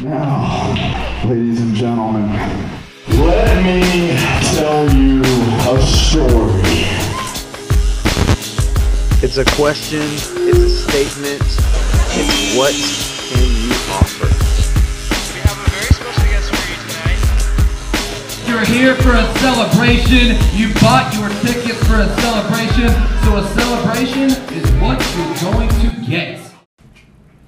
Now, ladies and gentlemen, let me tell you a story. It's a question, it's a statement, it's what can you offer? We have a very special guest for you tonight. You're here for a celebration, you bought your ticket for a celebration, so a celebration is what you're going to get.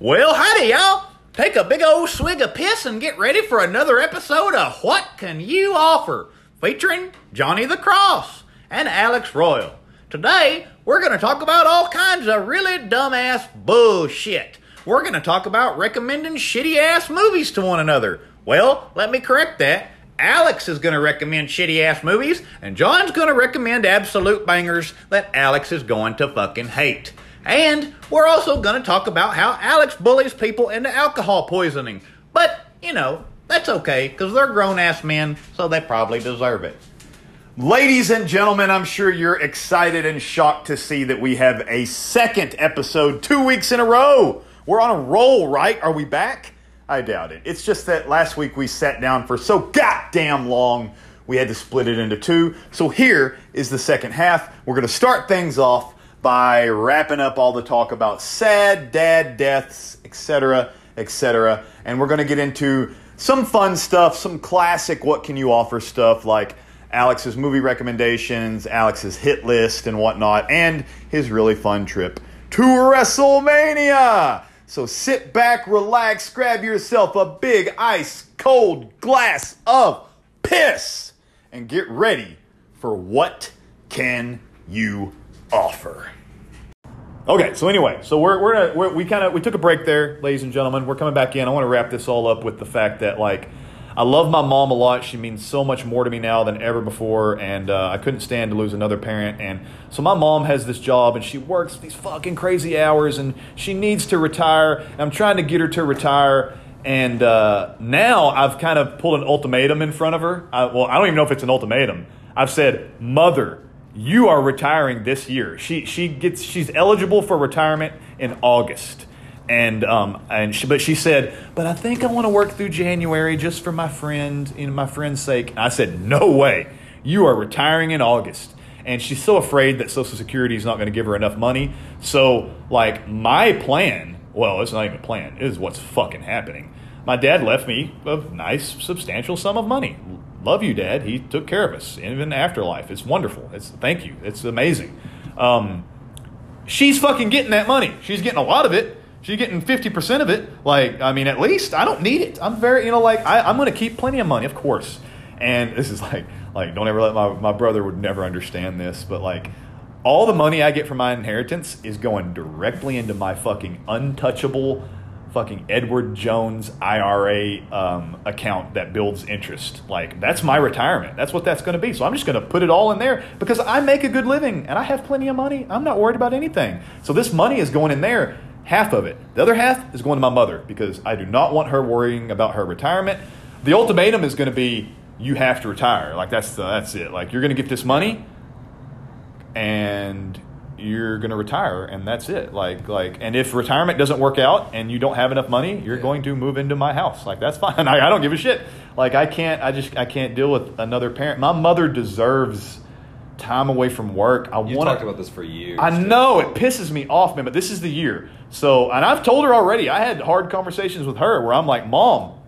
Well, howdy y'all! Take a big old swig of piss and get ready for another episode of What Can You Offer? Featuring Johnny the Cross and Alex Royal. Today, we're going to talk about all kinds of really dumbass bullshit. We're going to talk about recommending shitty-ass movies to one another. Well, let me correct that. Alex is going to recommend shitty-ass movies, and John's going to recommend absolute bangers that Alex is going to fucking hate. And we're also going to talk about how Alex bullies people into alcohol poisoning. But, you know, that's okay, because they're grown-ass men, so they probably deserve it. Ladies and gentlemen, I'm sure you're excited and shocked to see that we have a second episode 2 weeks in a row. We're on a roll, right? Are we back? I doubt it. It's just that last week we sat down for so goddamn long, we had to split it into two. So here is the second half. We're going to start things off by wrapping up all the talk about sad dad deaths, etc., etc. And we're going to get into some fun stuff, some classic what can you offer stuff like Alex's movie recommendations, Alex's hit list and whatnot, and his really fun trip to WrestleMania. So sit back, relax, grab yourself a big ice cold glass of piss, and get ready for What Can You Offer. Okay, so anyway, so we took a break there, ladies and gentlemen. We're coming back in. I want to wrap this all up with the fact that, like, I love my mom a lot. She means so much more to me now than ever before, and I couldn't stand to lose another parent. And so my mom has this job, and she works these fucking crazy hours, and she needs to retire. And I'm trying to get her to retire, and now I've kind of pulled an ultimatum in front of her. I don't even know if it's an ultimatum. I've said, Mother, you are retiring this year. She's eligible for retirement in August, but she said, but I think I want to work through January just for my friend's sake. And I said, no way, you are retiring in August. And she's so afraid that Social Security is not going to give her enough money. So, like, my plan, well, it's not even a plan. It is what's fucking happening. My dad left me a nice, substantial sum of money. Love you, Dad. He took care of us, even afterlife. It's wonderful. Thank you. It's amazing. She's fucking getting that money. She's getting a lot of it. She's getting 50% of it. Like, I mean, at least I don't need it. I'm very, I'm going to keep plenty of money, of course. And this is like, don't ever let my brother would never understand this, but like, all the money I get from my inheritance is going directly into my fucking untouchable fucking Edward Jones IRA account that builds interest. Like, that's my retirement. That's what that's going to be. So I'm just going to put it all in there because I make a good living and I have plenty of money. I'm not worried about anything. So this money is going in there, half of it. The other half is going to my mother because I do not want her worrying about her retirement. The ultimatum is going to be, you have to retire. Like, that's it. Like, you're going to get this money and you're going to retire, and that's it. Like, and if retirement doesn't work out and you don't have enough money, you're going to move into my house. Like, that's fine. I don't give a shit. Like, I can't deal with another parent. My mother deserves time away from work. You've talked about this for years. I know. It pisses me off, man, but this is the year. So, and I've told her already, I had hard conversations with her where I'm like, Mom,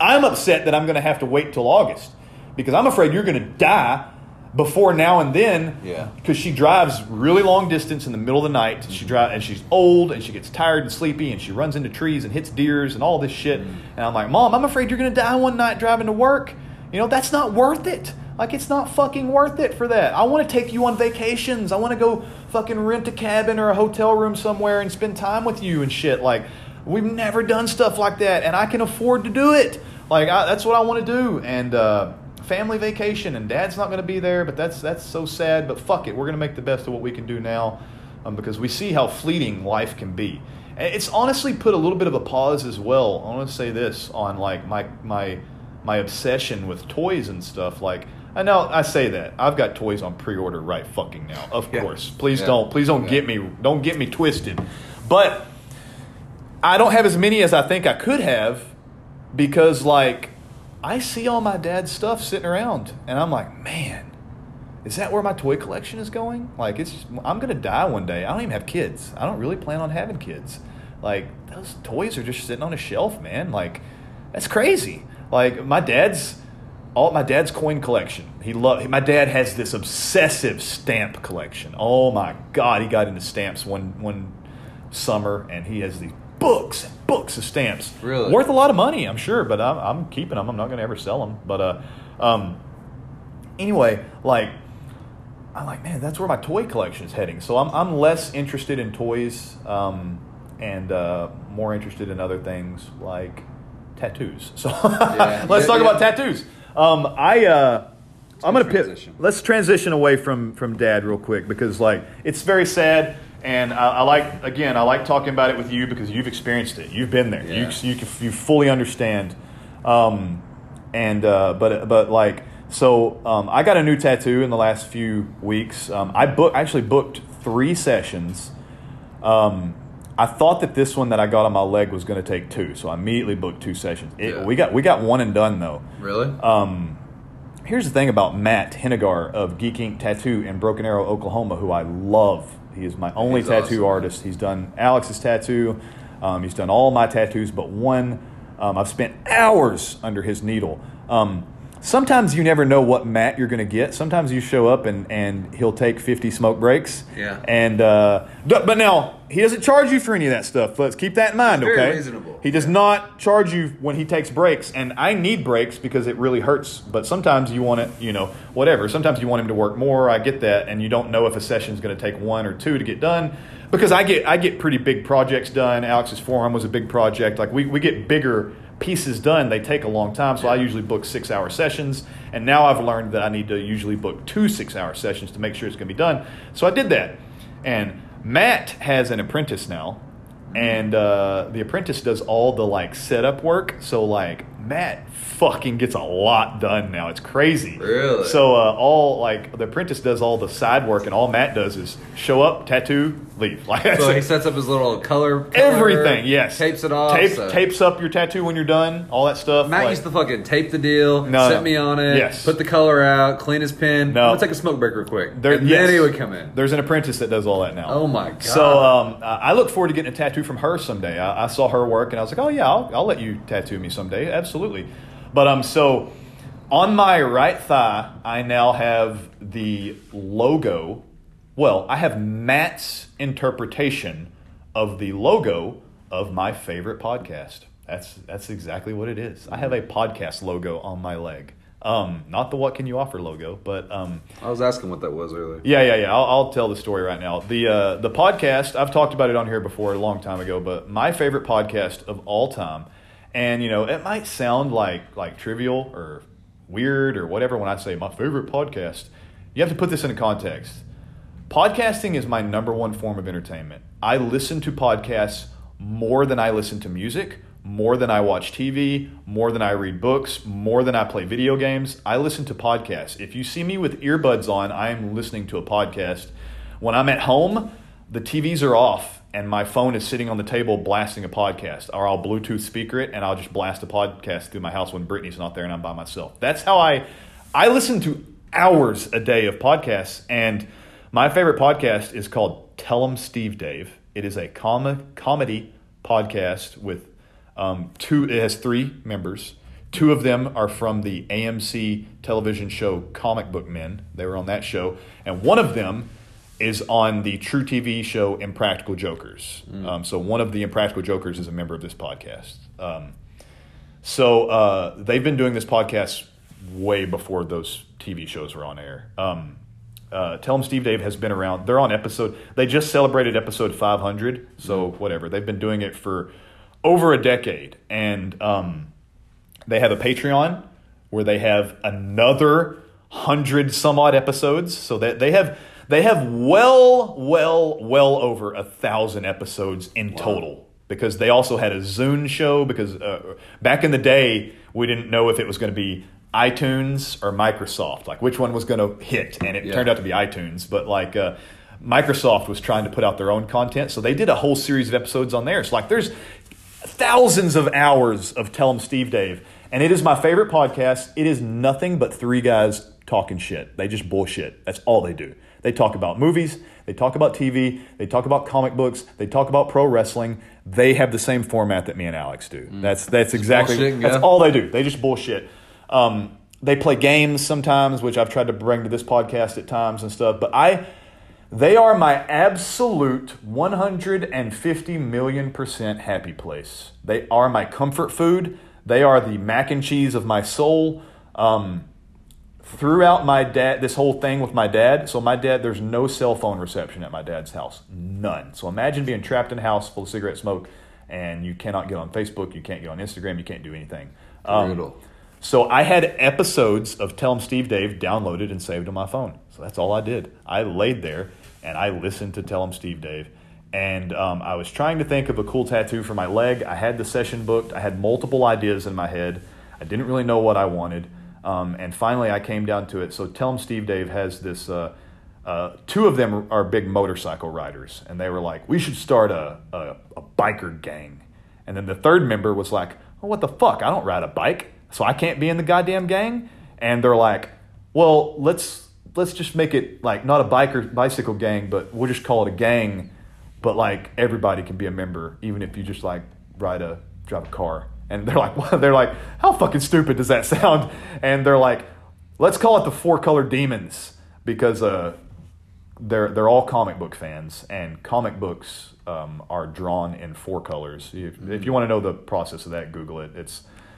I'm upset that I'm going to have to wait till August because I'm afraid you're going to die before now and then, because she drives really long distance in the middle of the night. Mm-hmm. And she's old, and she gets tired and sleepy, and she runs into trees and hits deers and all this shit. Mm-hmm. And I'm like, Mom, I'm afraid you're going to die one night driving to work. You know, that's not worth it. Like, it's not fucking worth it for that. I want to take you on vacations. I want to go fucking rent a cabin or a hotel room somewhere and spend time with you and shit. Like, we've never done stuff like that, and I can afford to do it. Like, that's what I want to do. And, family vacation, and Dad's not going to be there, but that's so sad. But fuck it, we're going to make the best of what we can do now, because we see how fleeting life can be. It's honestly put a little bit of a pause as well. I want to say this on like my obsession with toys and stuff. Like, I know I say that I've got toys on pre-order right fucking now. Of course, please don't get me twisted. But I don't have as many as I think I could have. because like I see all my dad's stuff sitting around and I'm like, man, is that where my toy collection is going? Like, it's just, I'm going to die one day. I don't even have kids. I don't really plan on having kids. Like, those toys are just sitting on a shelf, man. Like, that's crazy. Like, my dad's coin collection. My dad has this obsessive stamp collection. Oh my God, he got into stamps one summer, and he has these books and books of stamps. Really? Worth a lot of money, I'm sure, but I'm keeping them. I'm not going to ever sell them. But anyway, like, I'm like, man, that's where my toy collection is heading. So I'm less interested in toys and more interested in other things like tattoos. So let's talk about tattoos. Let's transition away from dad real quick, because like it's very sad, and I like talking about it with you because you've experienced it. You've been there. Yeah. You fully understand. I got a new tattoo in the last few weeks. I actually booked 3 sessions. I thought that this one that I got on my leg was going to take 2, so I immediately booked 2 sessions. We got one and done, though. Really? Here's the thing about Matt Hinegar of Geek Ink Tattoo in Broken Arrow, Oklahoma, who I love. He is my only tattoo artist. He's done Alex's tattoo. He's done all my tattoos but one. I've spent hours under his needle. Sometimes you never know what Matt you're going to get. Sometimes you show up and he'll take 50 smoke breaks. Yeah. And but now he doesn't charge you for any of that stuff. Let's keep that in mind. It's very reasonable. He does not charge you when he takes breaks, and I need breaks because it really hurts. But sometimes you want it, whatever. Sometimes you want him to work more. I get that, and you don't know if a session's going to take 1 or 2 to get done, because I get pretty big projects done. Alex's forearm was a big project. Like we get bigger pieces done, they take a long time, so I usually book 6-hour sessions, and now I've learned that I need to usually book 2 6-hour sessions to make sure it's going to be done. So I did that, and Matt has an apprentice now, and the apprentice does all the like setup work, so like Matt fucking gets a lot done now. It's crazy. Really? So all like the apprentice does all the side work, and all Matt does is show up, tattoo, leave. Like, so he sets up his little color everything. Yes. Tapes it off. Tapes up your tattoo when you're done. All that stuff. Matt used to fucking tape the deal. Set me on it. Yes. Put the color out. Clean his pen. No. I'm gonna take a smoke break real quick. Then he would come in. There's an apprentice that does all that now. Oh my God. So I look forward to getting a tattoo from her someday. I saw her work and I was like, oh yeah, I'll let you tattoo me someday. Absolutely. But so on my right thigh, I now have the logo. Well, I have Matt's interpretation of the logo of my favorite podcast. That's exactly what it is. I have a podcast logo on my leg. Not the What Can You Offer logo, but I was asking what that was earlier. Yeah. I'll tell the story right now. The podcast, I've talked about it on here before a long time ago, but my favorite podcast of all time. And it might sound like trivial or weird or whatever when I say my favorite podcast. You have to put this into context. Podcasting is my number one form of entertainment. I listen to podcasts more than I listen to music, more than I watch TV, more than I read books, more than I play video games. I listen to podcasts. If you see me with earbuds on, I am listening to a podcast. When I'm at home, the TVs are off and my phone is sitting on the table blasting a podcast, or I'll Bluetooth speaker it and I'll just blast a podcast through my house when Brittany's not there and I'm by myself. That's how I listen to hours a day of podcasts. And my favorite podcast is called Tell Em Steve Dave. It is a comedy podcast with it has 3 members. 2 of them are from the AMC television show Comic Book Men. They were on that show. And one of them is on the True TV show Impractical Jokers. So one of the Impractical Jokers is a member of this podcast. So they've been doing this podcast way before those TV shows were on air. Tell Em Steve Dave has been around. They're on episode. They just celebrated episode 500. So whatever. They've been doing it for over a decade. And they have a Patreon where they have another 100 some odd episodes. So that they have well over 1,000 episodes in total. Because they also had a Zune show. Because back in the day, we didn't know if it was going to be iTunes or Microsoft, like which one was going to hit, and it turned out to be iTunes. But like Microsoft was trying to put out their own content, so they did a whole series of episodes on there. So like there's thousands of hours of Tell Em Steve Dave, and it is my favorite podcast. It is nothing but three guys talking shit. They just bullshit. That's all they do. They talk about movies. They talk about TV. They talk about comic books. They talk about pro wrestling. They have the same format that me and Alex do. That's exactly bullshit, that's all they do. They just bullshit. They play games sometimes, which I've tried to bring to this podcast at times and stuff. But they are my absolute 150 million % happy place. They are my comfort food. They are the mac and cheese of my soul. Throughout my dad, this whole thing with my dad. So my dad, there's no cell phone reception at my dad's house. None. So imagine being trapped in a house full of cigarette smoke and you cannot get on Facebook. You can't get on Instagram. You can't do anything. Brutal. So I had episodes of Tell Em Steve Dave downloaded and saved on my phone. So that's all I did. I laid there and I listened to Tell Em Steve Dave. And I was trying to think of a cool tattoo for my leg. I had the session booked. I had multiple ideas in my head. I didn't really know what I wanted. And finally, I came down to it. So Tell Em Steve Dave has this, two of them are big motorcycle riders. And they were like, we should start a biker gang. And then the third member was like, oh, what the fuck? I don't ride a bike, so I can't be in the goddamn gang. And they're like, well, let's just make it like not a bicycle gang, but we'll just call it a gang. But like everybody can be a member, even if you just like drive a car. And they're like, how fucking stupid does that sound? And they're like, let's call it the Four Color Demons, because they're all comic book fans, and comic books are drawn in four colors. If you want to know the process of that, Google it.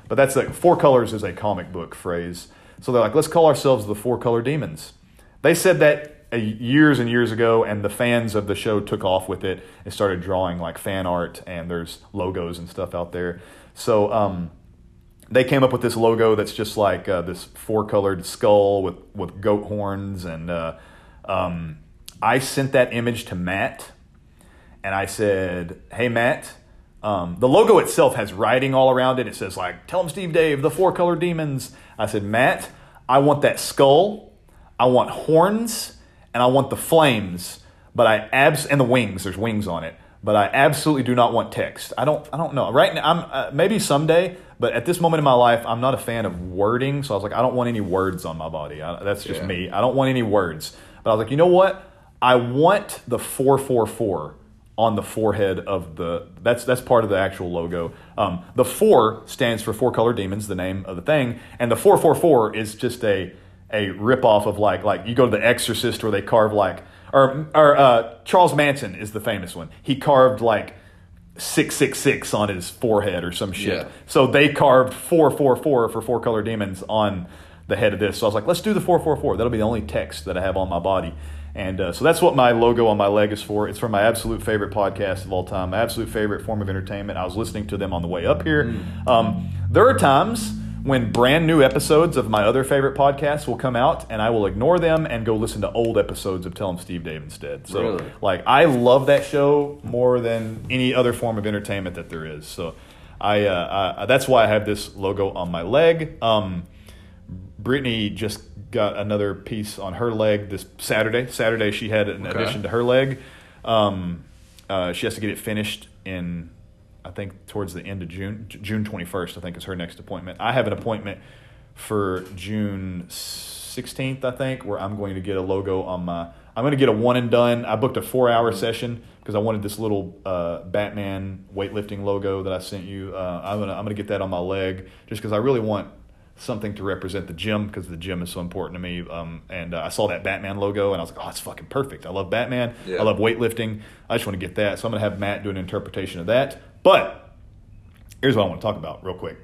But that's like, four colors is a comic book phrase. So they're like, let's call ourselves the Four Color Demons. They said that years and years ago, and the fans of the show took off with it and started drawing like fan art, and there's logos and stuff out there. So they came up with this logo that's just like this four-colored skull with goat horns. And I sent that image to Matt, and I said, hey, Matt, the logo itself has writing all around it. It says, like, Tell Em Steve Dave, the Four-Color Demons. I said, Matt, I want that skull, I want horns, and I want the flames, and the wings. There's wings on it. But I absolutely do not want text. I don't know. Right now, I'm maybe someday, but at this moment in my life, I'm not a fan of wording. So I was like, I don't want any words on my body. That's just me. I don't want any words. But I was like, you know what? I want the 444 on the forehead of the. That's part of the actual logo. The 4 stands for Four Color Demons, the name of the thing, and the 444 is just a ripoff of like you go to the Exorcist where they carve like. Or Charles Manson is the famous one. He carved like 666 on his forehead or some shit. Yeah. So they carved 444 for Four Color Demons on the head of this. So I was like, let's do the 444. That'll be the only text that I have on my body. And so that's what my logo on my leg is for. It's from my absolute favorite podcast of all time, my absolute favorite form of entertainment. I was listening to them on the way up here. There are times when brand new episodes of my other favorite podcasts will come out, and I will ignore them and go listen to old episodes of Tell Em Steve Dave instead. So, really? Like, I love that show more than any other form of entertainment that there is. So, I that's why I have this logo on my leg. Brittany just got another piece on her leg this Saturday. Saturday she had an addition to her leg. She has to get it finished in... I think towards the end of June, June 21st, I think is her next appointment. I have an appointment for June 16th, I think, where I'm going to get a logo on my – I'm going to get a one and done. I booked a 4-hour session because I wanted this little Batman weightlifting logo that I sent you. I'm gonna get that on my leg just because I really want something to represent the gym because the gym is so important to me. And I saw that Batman logo, and I was like, oh, it's fucking perfect. I love Batman. Yeah. I love weightlifting. I just want to get that. So I'm going to have Matt do an interpretation of that. But here's what I want to talk about real quick.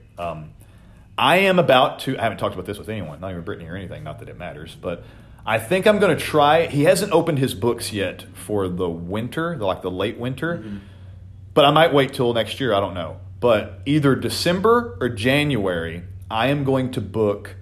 I haven't talked about this with anyone, not even Brittany or anything, not that it matters, but I think I'm going to try. He hasn't opened his books yet for the winter, like the late winter, but I might wait till next year. I don't know. But either December or January, I am going to book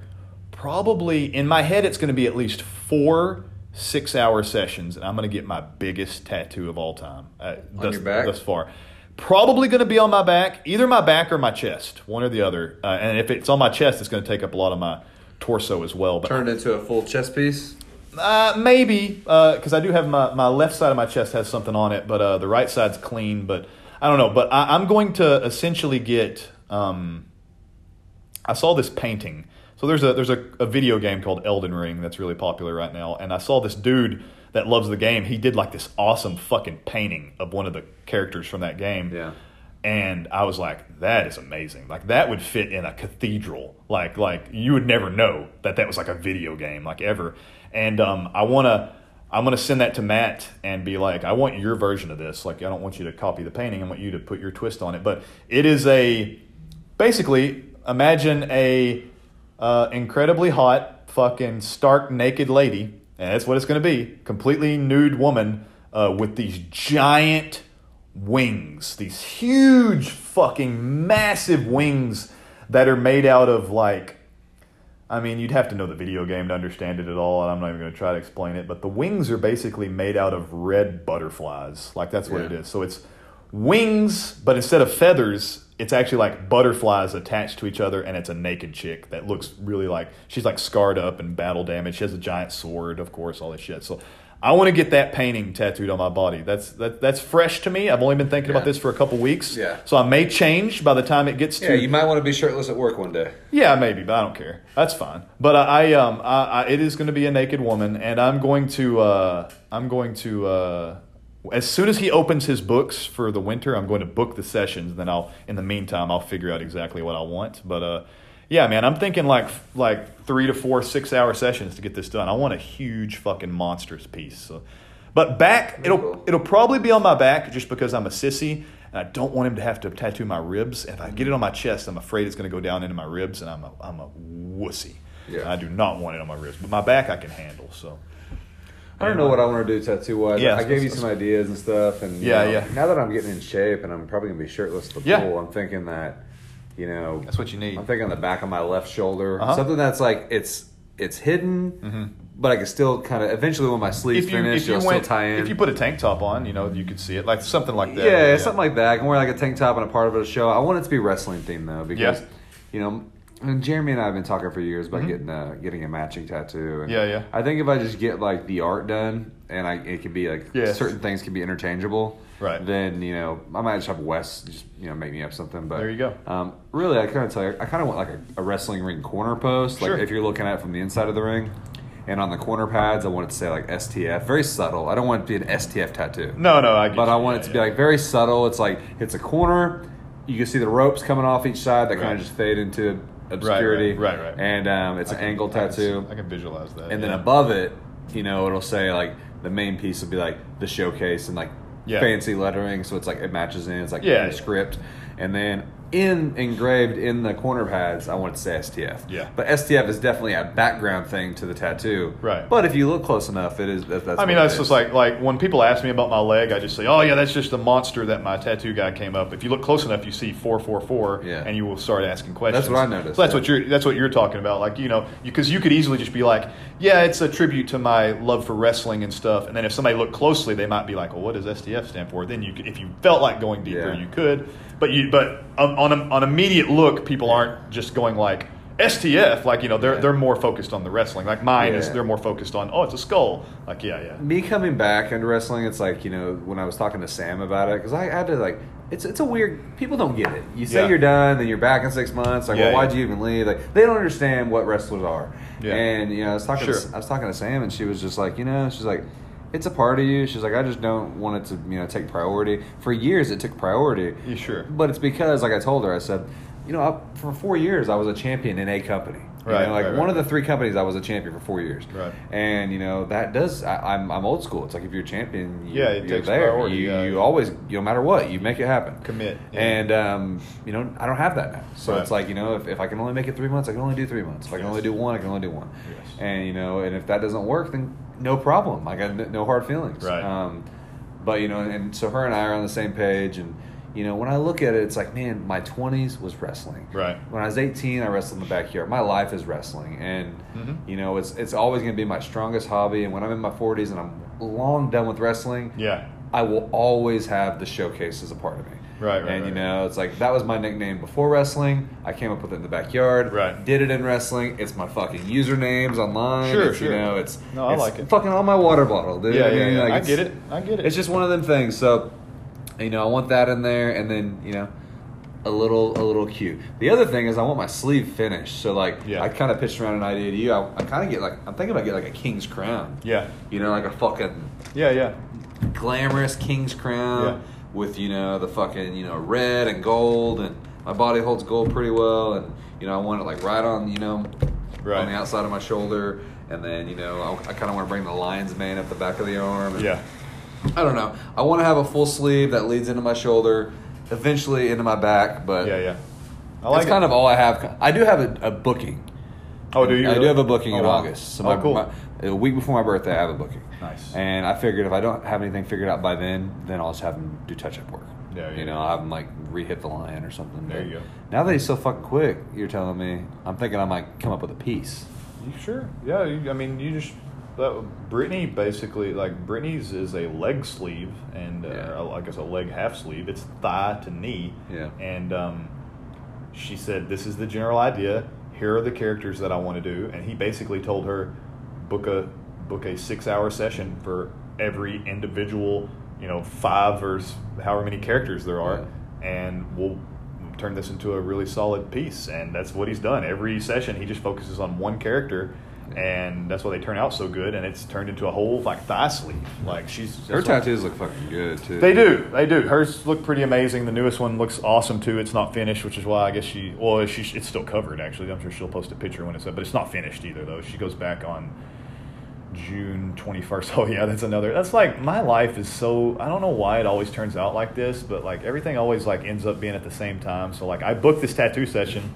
probably, in my head, it's going to be at least 4 6-hour sessions, and I'm going to get my biggest tattoo of all time. On your back? Thus far. Probably going to be on my back, either my back or my chest, one or the other. And if it's on my chest, it's going to take up a lot of my torso as well. But turn it into a full chest piece? Maybe, because I do have my left side of my chest has something on it, but the right side's clean. But I don't know, but I'm going to essentially get I saw this painting. So there's a video game called Elden Ring that's really popular right now, and I saw this dude that loves the game. He did like this awesome fucking painting of one of the characters from that game. Yeah. And I was like, that is amazing. Like, that would fit in a cathedral. Like you would never know that was like a video game, like, ever. And I'm gonna send that to Matt and be like, I want your version of this. Like, I don't want you to copy the painting. I want you to put your twist on it. But it is basically imagine a incredibly hot fucking stark naked lady, and that's what it's gonna be. Completely nude woman with these giant wings, these huge fucking massive wings that are made out of, like, I mean, you'd have to know the video game to understand it at all, and I'm not even going to try to explain it, but the wings are basically made out of red butterflies. Like, that's what it is. So it's wings, but instead of feathers, it's actually like butterflies attached to each other, and it's a naked chick that looks really like, she's like scarred up and battle damaged. She has a giant sword, of course, all this shit. So I want to get that painting tattooed on my body. That's fresh to me. I've only been thinking about this for a couple weeks. Yeah. So I may change by the time it gets to... Yeah, you might want to be shirtless at work one day. Yeah, maybe, but I don't care. That's fine. But I it is going to be a naked woman, and I'm going to as soon as he opens his books for the winter, I'm going to book the sessions, and then in the meantime I'll figure out exactly what I want. But yeah, man, I'm thinking like 3 to 4 6-hour sessions to get this done. I want a huge fucking monstrous piece. So. But back, it'll probably be on my back just because I'm a sissy and I don't want him to have to tattoo my ribs. If I get it on my chest, I'm afraid it's going to go down into my ribs, and I'm a wussy. Yeah. I do not want it on my ribs, but my back I can handle. So I don't know what I want to do tattoo-wise. Yeah, I gave you some ideas and stuff, and you know, now that I'm getting in shape and I'm probably gonna be shirtless to the pool, I'm thinking that. You know, that's what you need. I'm thinking the back of my left shoulder, something that's like it's hidden, but I can still kind of eventually when my sleeves finish, it'll still tie in. If you put a tank top on, you know, you could see it, like something like that. Yeah, something like that. I can wear like a tank top and a part of it to show. I want it to be wrestling themed though, because you know, and Jeremy and I have been talking for years about getting a matching tattoo. And I think if I just get like the art done, and it can be like certain things can be interchangeable. Right. Then, you know, I might just have Wes just, you know, make me up something. But there you go. Really, I kind of want like a wrestling ring corner post. Like if you're looking at it from the inside of the ring, and on the corner pads, I want it to say like STF. Very subtle. I don't want it to be an STF tattoo. No, I get it. But I want it to be like very subtle. It's like it's a corner. You can see the ropes coming off each side that kind of just fade into obscurity. Right. And it's an angle tattoo. I can visualize that. And then above it, you know, it'll say like the main piece will be like the showcase and like. Yeah. Fancy lettering, so it's like it matches in. It's like in the script, and then engraved in the corner pads, I want to say STF. Yeah, but STF is definitely a background thing to the tattoo. Right. But if you look close enough, it is. That's just like when people ask me about my leg, I just say, "Oh yeah, that's just the monster that my tattoo guy came up." If you look close enough, you see 444, and you will start asking questions. That's what I noticed. So that's what you're talking about. Like, you know, because you could easily just be like, "Yeah, it's a tribute to my love for wrestling and stuff." And then if somebody looked closely, they might be like, "Well, what does STF stand for?" Then you could, if you felt like going deeper, you could. But on immediate look, people aren't just going like STF. Like, you know, they're more focused on the wrestling. Like mine is, they're more focused on it's a skull. Like me coming back into wrestling, it's like, you know, when I was talking to Sam about it, because I had to like it's a weird, people don't get it. You say you're done, then you're back in 6 months. Like, well, why'd you even leave? Like, they don't understand what wrestlers are. Yeah. And you know, I was talking to Sam, and she was just like, you know, she's like, it's a part of you. She's like, I just don't want it to, you know, take priority. For years, it took priority. You sure? But it's because, like I told her, I said, you know, for 4 years, I was a champion in a company. Right. You know, like one of the 3 companies, I was a champion for 4 years. Right. And you know that does. I'm old school. It's like if you're a champion, you're there. Priority, you always, no matter what, you make it happen. Commit. Yeah. And you know, I don't have that now. So it's like, you know, if I can only make it 3 months, I can only do 3 months. If I can only do one, I can only do one. Yes. And you know, and if that doesn't work, then no problem. I got no hard feelings. Right. But you know, and so her and I are on the same page. And you know, when I look at it, it's like, man, my 20s was wrestling. Right. When I was 18, I wrestled in the backyard. My life is wrestling, and you know, it's always going to be my strongest hobby. And when I'm in my 40s and I'm long done with wrestling, I will always have the showcase as a part of me. Right. And you know, it's like that was my nickname before wrestling. I came up with it in the backyard. Right. Did it in wrestling. It's my fucking usernames online. Sure, it's, sure. You know, it's I like it. Fucking on my water bottle, dude. Yeah, I get it. It's just one of them things. So You know, I want that in there, and then, you know, a little cute. The other thing is I want my sleeve finished. So, like, yeah. I kind of pitched around an idea to you. I kind of get, like, I'm thinking about getting, like, a king's crown. Yeah. You know, like a fucking... Yeah, yeah. Glamorous king's crown with, you know, the fucking, you know, red and gold, and my body holds gold pretty well, and, you know, I want it, like, right on, you know, on the outside of my shoulder, and then, you know, I kind of want to bring the lion's mane up the back of the arm. And, yeah. I don't know. I want to have a full sleeve that leads into my shoulder, eventually into my back, but yeah. I like that's kind of all I have. I do have a booking. Oh, do you? I do have a booking in August. So cool. A week before my birthday, I have a booking. Nice. And I figured if I don't have anything figured out by then I'll just have them do touch-up work. Yeah, you know, I'll have them, like, re-hit the line or something. There you go. Now that he's so fucking quick, you're telling me, I'm thinking I might come up with a piece. You sure? Yeah, I mean, you just... Brittany basically, like, Brittany's is a leg sleeve and I guess a leg half sleeve. It's thigh to knee. Yeah. And she said, this is the general idea. Here are the characters that I want to do. And he basically told her, book a 6-hour session for every individual, you know, 5 or however many characters there are, and we'll turn this into a really solid piece. And that's what he's done. Every session, he just focuses on one character. And that's why they turn out so good, and it's turned into a whole, like, thigh sleeve. Like, her tattoos look fucking good too. They do. Hers look pretty amazing. The newest one looks awesome too. It's not finished, which is why I guess it's still covered actually. I'm sure she'll post a picture when it's up, but it's not finished either though. She goes back on June 21st. Oh yeah, that's like, my life is so, I don't know why it always turns out like this, but like everything always like ends up being at the same time. So like I booked this tattoo session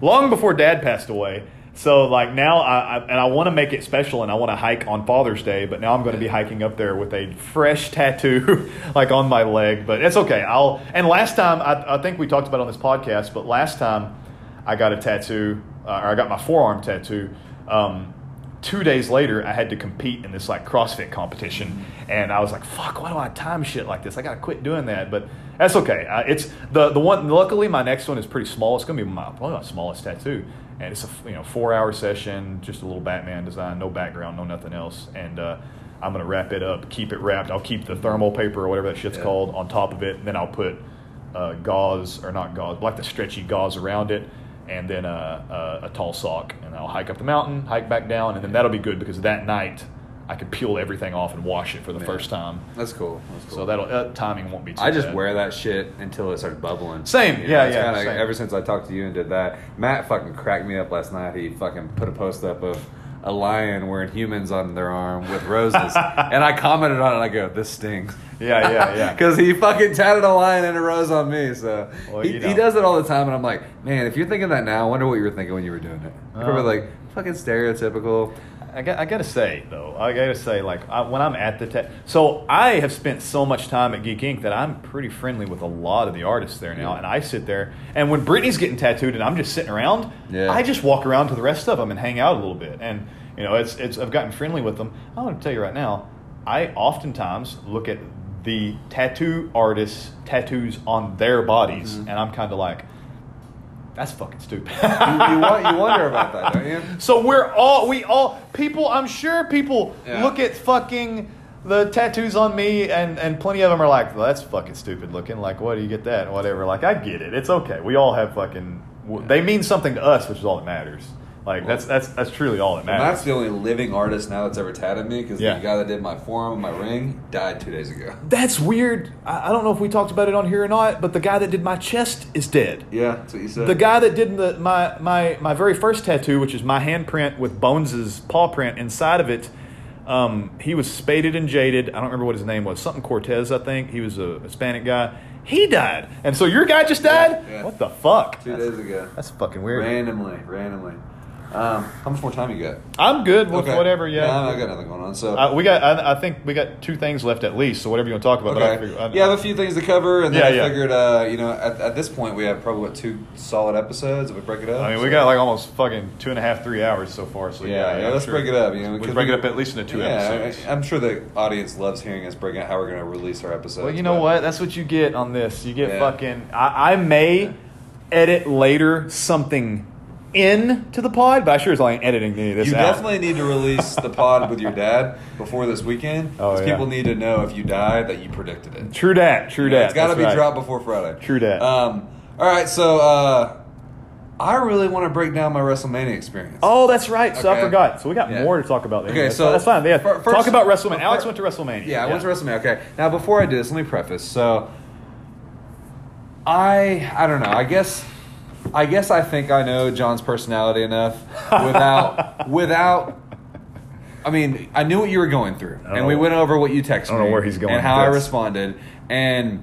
long before Dad passed away. So, like, now I want to make it special, and I want to hike on Father's Day, but now I'm going to be hiking up there with a fresh tattoo, like, on my leg. But it's okay. And last time, I think we talked about it on this podcast, but last time I got a tattoo, or I got my forearm tattoo, 2 days later, I had to compete in this, like, CrossFit competition, and I was like, fuck, why do I time shit like this? I got to quit doing that, but that's okay. It's the one, luckily, my next one is pretty small. It's going to be probably my smallest tattoo. And it's a 4-hour session, just a little Batman design, no background, no nothing else. And I'm going to wrap it up, keep it wrapped. I'll keep the thermal paper or whatever that shit's called on top of it. And then I'll put gauze, or not gauze, like the stretchy gauze around it. And then a tall sock. And I'll hike up the mountain, hike back down. And then that'll be good because that night I could peel everything off and wash it for the first time. That's cool. So that'll timing won't be too bad. I just wear that shit until it starts bubbling. Same. You know, yeah. Kinda, same. Ever since I talked to you and did that, Matt fucking cracked me up last night. He fucking put a post up of a lion wearing humans on their arm with roses. And I commented on it, and I go, this stings. Yeah. Because he fucking tatted a lion and a rose on me. So he does it all the time, and I'm like, man, if you're thinking that now, I wonder what you were thinking when you were doing it. You were like, fucking stereotypical. I gotta say, like, when I'm at the so I have spent so much time at Geek Inc. that I'm pretty friendly with a lot of the artists there now, and I sit there, and when Brittany's getting tattooed and I'm just sitting around, I just walk around to the rest of them and hang out a little bit, and you know, it's I've gotten friendly with them. I want to tell you right now, I oftentimes look at the tattoo artists' tattoos on their bodies, and I'm kind of like, that's fucking stupid. you wonder about that, don't you? So we all people, I'm sure people look at fucking the tattoos on me, and plenty of them are like, well, that's fucking stupid looking. Like, why do you get that? Whatever. Like, I get it. It's okay. We all have fucking, they mean something to us, which is all that matters. Like, that's truly all that matters. Well, that's the only living artist now that's ever tatted me, because the guy that did my forearm and my ring died 2 days ago. That's weird. I don't know if we talked about it on here or not, but the guy that did my chest is dead. Yeah, that's what you said. The guy that did my very first tattoo, which is my handprint with Bones' paw print inside of it, he was spaded and jaded. I don't remember what his name was. Something Cortez, I think. He was a Hispanic guy. He died. And so your guy just died? Yeah. What the fuck? 2 days ago. That's fucking weird. Randomly. How much more time you got? I'm good with whatever. Yeah, I got nothing going on. So I think we got 2 things left at least. So whatever you want to talk about. Okay. I have a few things to cover, and then I figured, at this point we have probably 2 solid episodes if we break it up. I mean, we got like almost fucking 2.5-3 hours so far. So let's break it up. You know, we break it up at least into 2 episodes. I'm sure the audience loves hearing us break out how we're going to release our episodes. Well, you know what? That's what you get on this. You get fucking. I may edit later something into the pod, but I sure as hell ain't editing any of this out. Definitely need to release the pod with your dad before this weekend. Oh, yeah. People need to know if you die that you predicted it. True dat. True dat. It's got to be right. Dropped before Friday. True dat. All right, so I really want to break down my WrestleMania experience. Oh, that's right. So I forgot. So we got more to talk about there. Okay, so that's fine. Yeah, first, talk about WrestleMania. Alex went to WrestleMania. Yeah, I went to WrestleMania. Okay. Now, before I do this, let me preface. So I don't know. I guess I think I know John's personality enough without. I mean, I knew what you were going through, and we went over what you texted me. I don't know where he's going and how I responded, and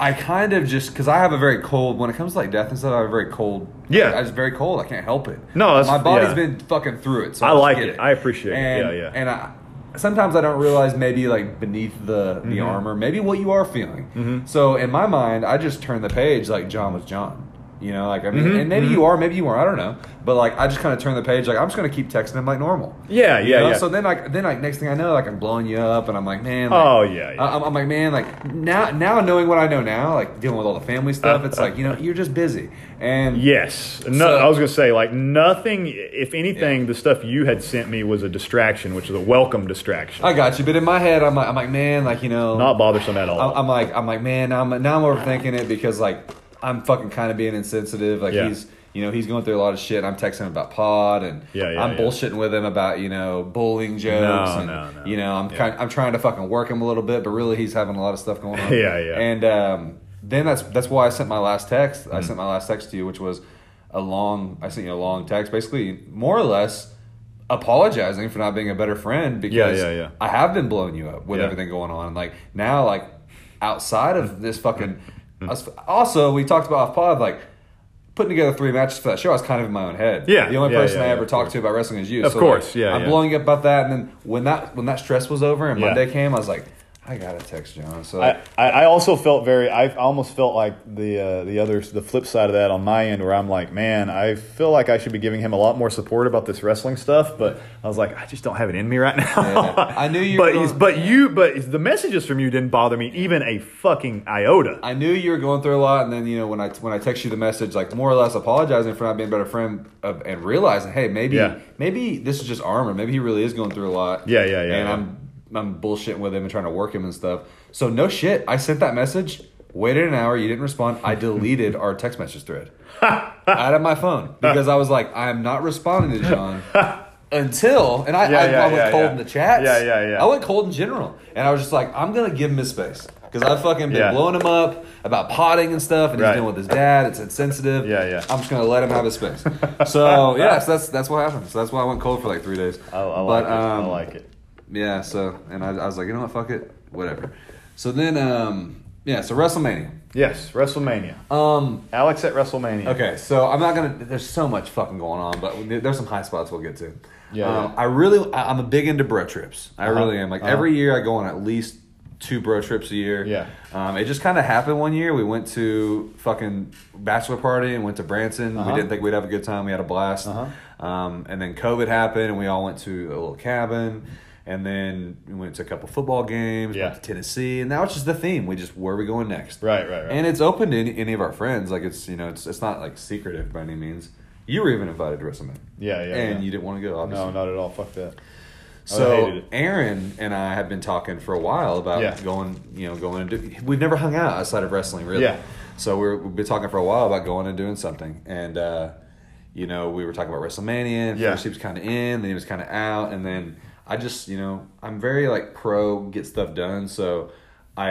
I kind of just because I have a very cold when it comes to like death and stuff. I have a very cold. Yeah, I'm just very cold. I can't help it. No, that's, my body's been fucking through it. So I like it. I appreciate it. Yeah, yeah. And sometimes I don't realize maybe like beneath the armor, maybe what you are feeling. Mm-hmm. So in my mind, I just turn the page like John was John. You know, like, I mean, and maybe you are, maybe you weren't, I don't know. But, like, I just kind of turn the page, like, I'm just going to keep texting him like normal. Yeah, yeah, you know? Yeah. So then, like, next thing I know, like, I'm blowing you up, and I'm like, man. Like, oh, yeah, yeah. I'm like, man, like, now knowing what I know now, like, dealing with all the family stuff, it's like, you know, you're just busy. And yes. No, so, I was going to say, like, nothing, if anything, the stuff you had sent me was a distraction, which is a welcome distraction. I got you. But in my head, I'm like, man, like, you know. Not bothersome at all. I'm like, man, now I'm overthinking it because, like, I'm fucking kind of being insensitive. Like he's, you know, he's going through a lot of shit. I'm texting him about pod and I'm bullshitting with him about, you know, bullying jokes. No. You know, I'm trying to fucking work him a little bit, but really he's having a lot of stuff going on. Yeah. And then that's why I sent my last text. I sent my last text to you, which was a long text, basically more or less apologizing for not being a better friend because I have been blowing you up with everything going on. Like now, like outside of this fucking. Also, we talked about off pod, like putting together three matches for that show. I was kind of in my own head. Yeah, the only person I ever talked to about wrestling is you. Of course, like, yeah. I'm blowing up about that, and then when that stress was over and Monday came, I was like, I gotta text John. So I also felt I almost felt like the flip side of that on my end, where I'm like, man, I feel like I should be giving him a lot more support about this wrestling stuff, but I was like, I just don't have it in me right now. Yeah, I knew you. But the messages from you didn't bother me even a fucking iota. I knew you were going through a lot, and then you know when I text you the message, like more or less apologizing for not being a better friend, and realizing, hey, maybe this is just armor. Maybe he really is going through a lot. Yeah. And I'm bullshitting with him and trying to work him and stuff. So no shit, I sent that message, waited an hour, you didn't respond. I deleted our text message thread out of my phone because I was like, I am not responding to John until, and I went cold in the chats. Yeah. I went cold in general. And I was just like, I'm going to give him his space because I've fucking been blowing him up about potting and stuff and he's dealing with his dad. It's insensitive. Yeah. I'm just going to let him have his space. So so that's what happened. So that's why I went cold for like 3 days. I like it. Yeah, so, and I was like, you know what, fuck it, whatever. So then, so WrestleMania. Yes, WrestleMania. Alex at WrestleMania. Okay, so I'm not going to, there's so much fucking going on, but there's some high spots we'll get to. Yeah. I'm a big into bro trips. I really am. Like, every year I go on at least 2 bro trips a year. Yeah. It just kind of happened one year. We went to fucking bachelor party and went to Branson. We didn't think we'd have a good time. We had a blast. And then COVID happened, and we all went to a little cabin. And then we went to a couple football games, went to Tennessee, and now it's just the theme. We just, where are we going next? Right. And it's open to any of our friends. Like, it's, you know, it's not, like, secretive by any means. You were even invited to WrestleMania. Yeah. And you didn't want to go, obviously. No, not at all. Fuck that. So, Aaron and I have been talking for a while about going and do. We've never hung out outside of wrestling, really. Yeah. So, we've been talking for a while about going and doing something. And, you know, we were talking about WrestleMania. And first he was kind of in, then he was kind of out, and then I just, you know, I'm very, like, pro get stuff done, so I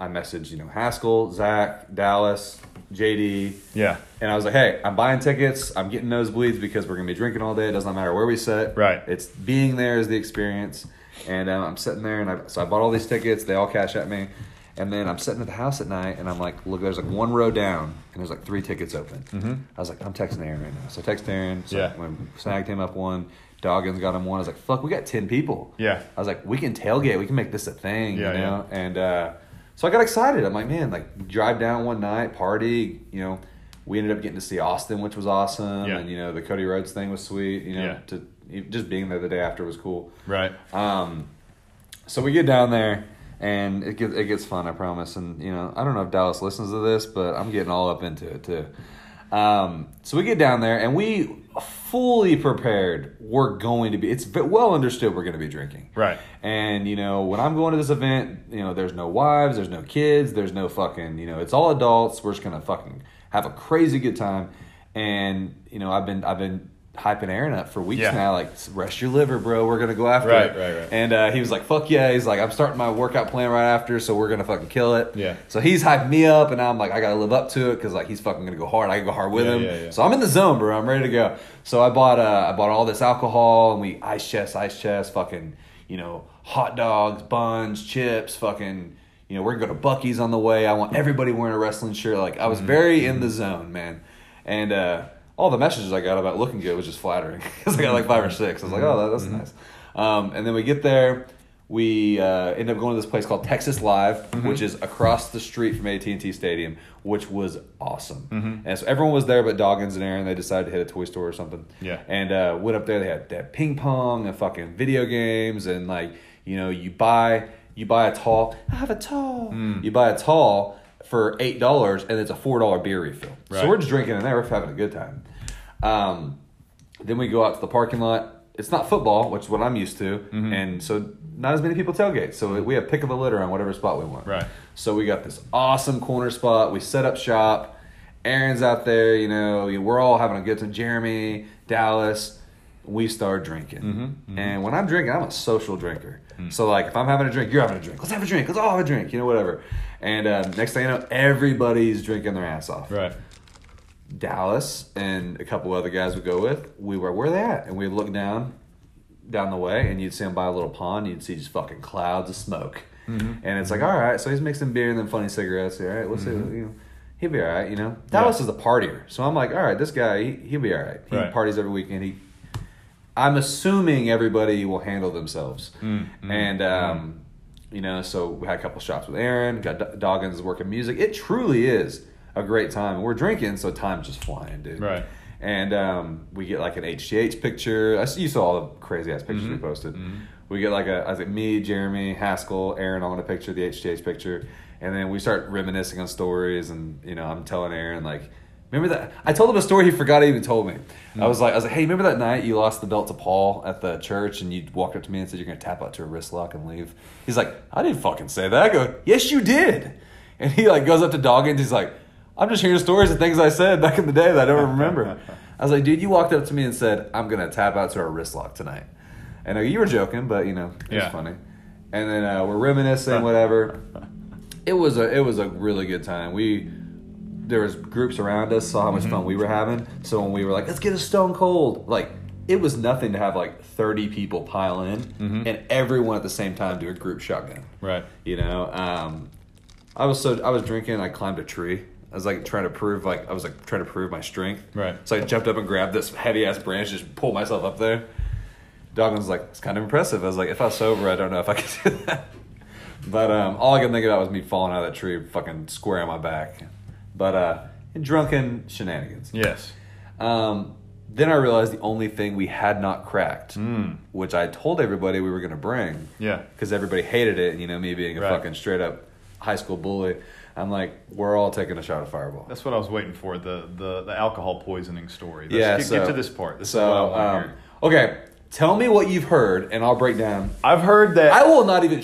messaged, you know, Haskell, Zach, Dallas, JD. Yeah. And I was like, hey, I'm buying tickets. I'm getting nosebleeds because we're going to be drinking all day. It doesn't matter where we sit. Right. It's being there is the experience. And I'm sitting there, and I bought all these tickets. They all cash at me. And then I'm sitting at the house at night, and I'm like, look, there's, like, one row down, and there's, like, 3 tickets open. Mm-hmm. I was like, I'm texting Aaron right now. So I text Aaron. So I snagged him up one. Doggins got him one. I was like, fuck, we got 10 people. Yeah. I was like, we can tailgate. We can make this a thing, you know? Yeah. And so I got excited. I'm like, man, like, drive down one night, party. You know, we ended up getting to see Austin, which was awesome. Yeah. And, you know, the Cody Rhodes thing was sweet. You know, to just being there the day after was cool. Right. So we get down there, and it gets fun, I promise. And, you know, I don't know if Dallas listens to this, but I'm getting all up into it, too. So we get down there, and we fully prepared we're going to be – it's well understood we're going to be drinking. Right. And, you know, when I'm going to this event, you know, there's no wives, there's no kids, there's no fucking – you know, it's all adults. We're just going to fucking have a crazy good time. And, you know, I've been hyping Aaron up for weeks now, like, rest your liver, bro. We're going to go after it. Right. And he was like, fuck yeah. He's like, I'm starting my workout plan right after, so we're going to fucking kill it. Yeah. So he's hyped me up, and I'm like, I got to live up to it because, like, he's fucking going to go hard. I can go hard with him. Yeah. So I'm in the zone, bro. I'm ready to go. So I bought all this alcohol, and we ice chest, fucking, you know, hot dogs, buns, chips, fucking, you know, we're going to go to Bucky's on the way. I want everybody wearing a wrestling shirt. Like, I was very in the zone, man. And, all the messages I got about looking good was just flattering. Because I got like 5 or 6. I was like, oh, that's nice. And then we get there. We end up going to this place called Texas Live, which is across the street from AT&T Stadium, which was awesome. And so everyone was there but Doggins and Aaron. They decided to hit a toy store or something. Yeah. And went up there. They had ping pong and fucking video games. And like, you know, you buy a tall for $8, and it's a $4 beer refill. Right. So we're just drinking in there. We're having a good time. Then we go out to the parking lot. It's not football, which is what I'm used to, and so not as many people tailgate. So we have pick of the litter on whatever spot we want. Right. So we got this awesome corner spot. We set up shop. Aaron's out there. You know, we're all having a good time. Jeremy, Dallas. We start drinking. And when I'm drinking, I'm a social drinker. So, like, if I'm having a drink, you're having a drink. Let's have a drink. Let's all have a drink. You know, whatever. And next thing you know, everybody's drinking their ass off. Right. Dallas and a couple other guys we go with, we were, where are they at? And we look down the way, and you'd see them by a little pond. You'd see just fucking clouds of smoke. And it's like, all right, so he's mixing beer and then funny cigarettes. All right, we'll see. You know, he'll be all right, you know. Dallas is a partier. So I'm like, all right, this guy, he'll be all right. He parties every weekend. I'm assuming everybody will handle themselves. And, you know, so we had a couple shots with Aaron, got Doggins working music. It truly is a great time. We're drinking, so time's just flying, dude. Right. And we get like an HGH picture. You saw all the crazy-ass pictures we posted. We get like I was like, me, Jeremy, Haskell, Aaron all in a picture, the HGH picture. And then we start reminiscing on stories, and, you know, I'm telling Aaron, like, remember that? I told him a story he forgot he even told me. I was like, hey, remember that night you lost the belt to Paul at the church and you walked up to me and said you're going to tap out to a wrist lock and leave? He's like, I didn't fucking say that. I go, yes, you did. And he like goes up to Doggins. He's like, I'm just hearing stories of things I said back in the day that I don't remember. I was like, dude, you walked up to me and said, I'm going to tap out to a wrist lock tonight. And I go, you were joking, but, you know, it's funny. And then we're reminiscing, whatever. It was a really good time. There was groups around us, saw how much fun we were having. So when we were like, let's get a Stone Cold, like, it was nothing to have like 30 people pile in and everyone at the same time do a group shotgun. Right. You know, I was drinking. I climbed a tree. I was like trying to prove my strength. Right. So I jumped up and grabbed this heavy ass branch, just pulled myself up there. Doggins was like, it's kind of impressive. I was like, if I was sober, I don't know if I could do that. But all I could think about was me falling out of that tree, fucking square on my back. But drunken shenanigans. Yes. Then I realized the only thing we had not cracked, which I told everybody we were going to bring. Yeah. Because everybody hated it. And, you know, me being a fucking straight up high school bully, I'm like, we're all taking a shot of Fireball. That's what I was waiting for, the alcohol poisoning story. Get to this part. Okay. Tell me what you've heard and I'll break down. I've heard that. I will not even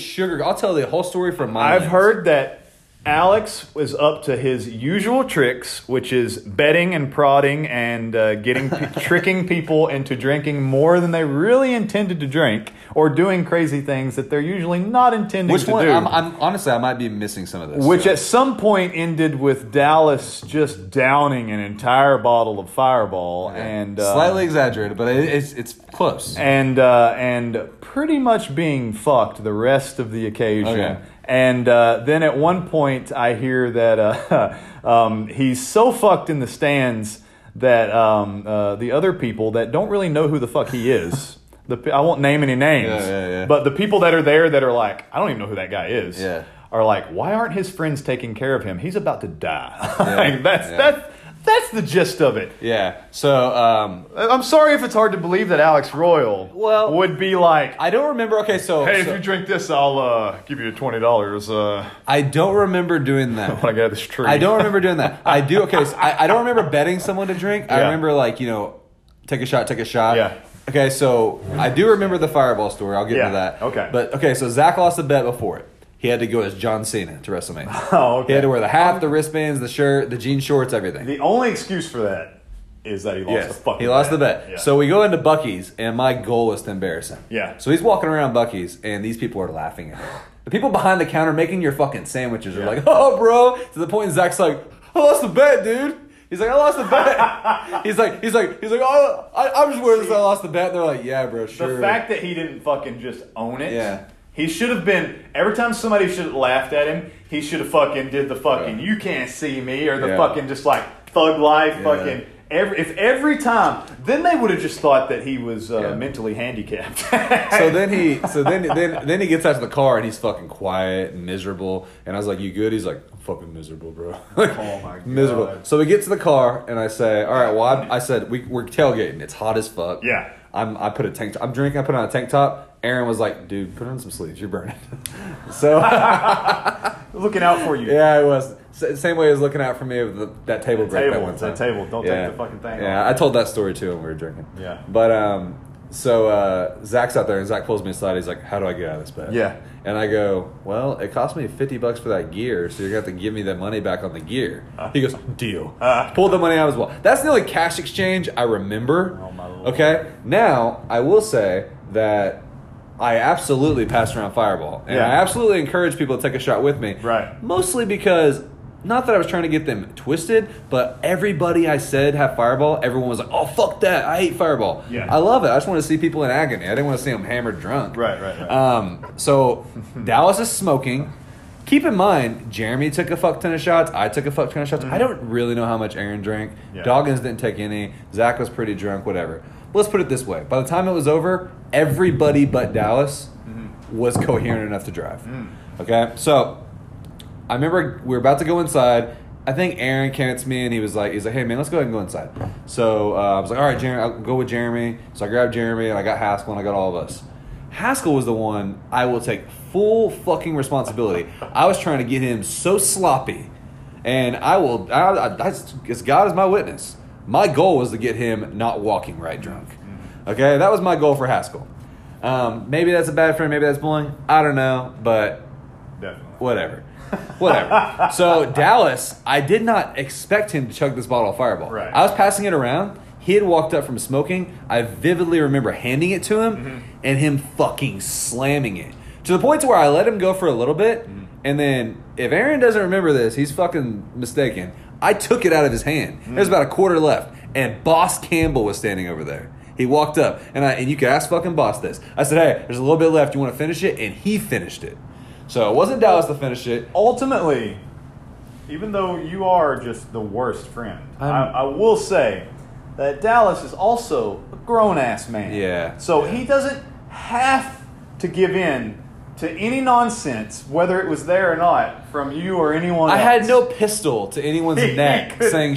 I'll tell the whole story from my lens. I've heard that Alex was up to his usual tricks, which is betting and prodding and tricking people into drinking more than they really intended to drink, or doing crazy things that they're usually not intending to do. Honestly, I might be missing some of this. Which at some point ended with Dallas just downing an entire bottle of Fireball. Yeah. And slightly exaggerated, but it's close. And pretty much being fucked the rest of the occasion. Okay. And then at one point, I hear that he's so fucked in the stands that the other people that don't really know who the fuck he is, I won't name any names, but the people that are there that are like, I don't even know who that guy is, are like, why aren't his friends taking care of him? He's about to die. Like, that's That's the gist of it. Yeah. So, I'm sorry if it's hard to believe that Alex Royal would be like... I don't remember... Okay, so... Hey, if you drink this, I'll give you $20. I don't remember doing that. When I got this tree. I don't remember doing that. I do... Okay, so I don't remember betting someone to drink. Yeah. I remember, like, you know, take a shot. Yeah. Okay, so I do remember the Fireball story. I'll get into that. Okay. But, okay, so Zach lost a bet before it. He had to go as John Cena to WrestleMania. Oh, okay. He had to wear the hat, the wristbands, the shirt, the jean shorts, everything. The only excuse for that is that he lost the fucking bet. He lost the bet. Yeah. So we go into Bucky's, and my goal is to embarrass him. Yeah. So he's walking around Bucky's, and these people are laughing at him. The people behind the counter making your fucking sandwiches are like, oh, bro. To the point Zach's like, I lost the bet, dude. He's like, I lost the bet. He's like, oh, I'm just wearing this. I lost the bet. And they're like, yeah, bro, sure. The fact that he didn't fucking just own it. Yeah. He should have been, every time somebody should have laughed at him, he should have fucking did the fucking, you can't see me, or the fucking just like thug life, fucking, every time, then they would have just thought that he was mentally handicapped. So then he gets out to the car and he's fucking quiet and miserable, and I was like, you good? He's like, I'm fucking miserable, bro. Like, oh my God. Miserable. So we get to the car and I say, all right, well, I said, we're tailgating, it's hot as fuck. Yeah. I put on a tank top. Aaron was like, dude, put on some sleeves. You're burning. So looking out for you. Yeah, I was. Same way as looking out for me with that table break that one time. That table. Don't take the fucking thing. Yeah, I told that story too when we were drinking. Yeah. But so Zach's out there and Zach pulls me aside. He's like, how do I get out of this bed? Yeah. And I go, well, it cost me $50 for that gear, so you're going to have to give me that money back on the gear. He goes, deal. Pulled the money out as well. That's the only cash exchange I remember. Oh, my Lord. Okay? Now, I will say that I absolutely passed around Fireball. And I absolutely encourage people to take a shot with me. Right. Mostly because... Not that I was trying to get them twisted, but everybody I said have Fireball, everyone was like, oh, fuck that. I hate Fireball. Yeah. I love it. I just want to see people in agony. I didn't want to see them hammered drunk. Right. So Dallas is smoking. Keep in mind, Jeremy took a fuck ton of shots. I took a fuck ton of shots. Mm-hmm. I don't really know how much Aaron drank. Yeah. Doggins didn't take any. Zach was pretty drunk, whatever. But let's put it this way. By the time it was over, everybody but Dallas was coherent enough to drive. Mm. Okay? So... I remember we were about to go inside. I think Aaron came to me and he's like, hey, man, let's go ahead and go inside. So I was like, all right, Jeremy, I'll go with Jeremy. So I grabbed Jeremy and I got Haskell and I got all of us. Haskell was the one I will take full fucking responsibility. I was trying to get him so sloppy. And as God is my witness, my goal was to get him not walking right drunk. Okay? That was my goal for Haskell. Maybe that's a bad friend. Maybe that's bullying. I don't know. But whatever. So Dallas, I did not expect him to chug this bottle of Fireball. Right. I was passing it around. He had walked up from smoking. I vividly remember handing it to him and him fucking slamming it. To the point to where I let him go for a little bit. Mm-hmm. And then if Aaron doesn't remember this, he's fucking mistaken. I took it out of his hand. Mm-hmm. There's about a quarter left. And Boss Campbell was standing over there. He walked up. And you could ask fucking Boss this. I said, hey, there's a little bit left. You want to finish it? And he finished it. So it wasn't Dallas to finish it. Ultimately, even though you are just the worst friend, I will say that Dallas is also a grown-ass man. Yeah. So he doesn't have to give in to any nonsense, whether it was there or not, from you or anyone else. I had no pistol to anyone's neck saying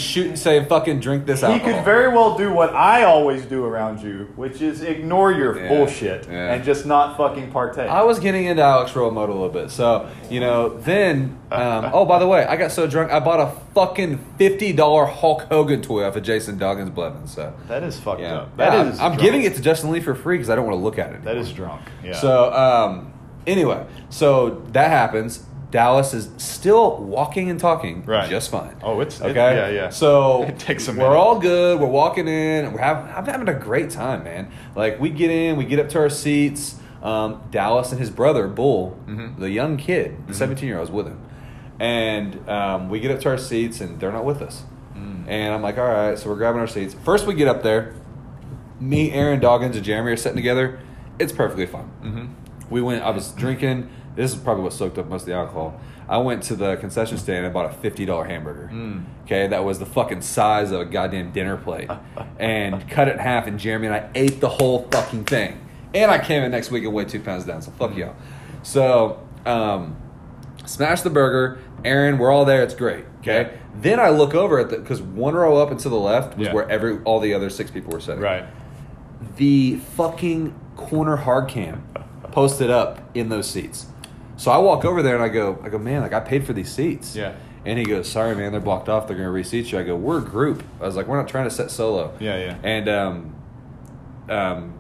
fucking drink this alcohol. He could very well do what I always do around you, which is ignore your bullshit and just not fucking partake. I was getting into Alex Royal mode a little bit. So, you know, then, oh, by the way, I got so drunk, I bought a fucking $50 Hulk Hogan toy off of Jason Doggins Blevins. So. That is fucked up. I'm giving it to Justin Lee for free because I don't want to look at it anymore. That is drunk. Yeah. So, anyway, so that happens. Dallas is still walking and talking just fine. Oh, it's okay. Yeah. So it takes a minute. We're all good. We're walking in. And I'm having a great time, man. Like, we get in. We get up to our seats. Dallas and his brother, Bull, the young kid, the 17-year-old, was with him. And we get up to our seats, and they're not with us. Mm. And I'm like, all right, so we're grabbing our seats. First we get up there. Me, Aaron, Doggins, and Jeremy are sitting together. It's perfectly fine. We went, I was drinking. This is probably what soaked up most of the alcohol. I went to the concession stand and bought a $50 hamburger. Mm. Okay, that was the fucking size of a goddamn dinner plate. And cut it in half, and Jeremy and I ate the whole fucking thing. And I came in next week and weighed 2 pounds down, so fuck y'all. So, smash the burger, Aaron, we're all there, it's great, okay? Then I look over at the, because one row up and to the left was where all the other six people were sitting. Right. The fucking corner hard cam posted up in those seats. So I walk over there and I go, man, like I paid for these seats. Yeah. And he goes, sorry, man, they're blocked off. They're going to reseat you. I go, we're a group. I was like, we're not trying to set solo. Yeah, yeah. And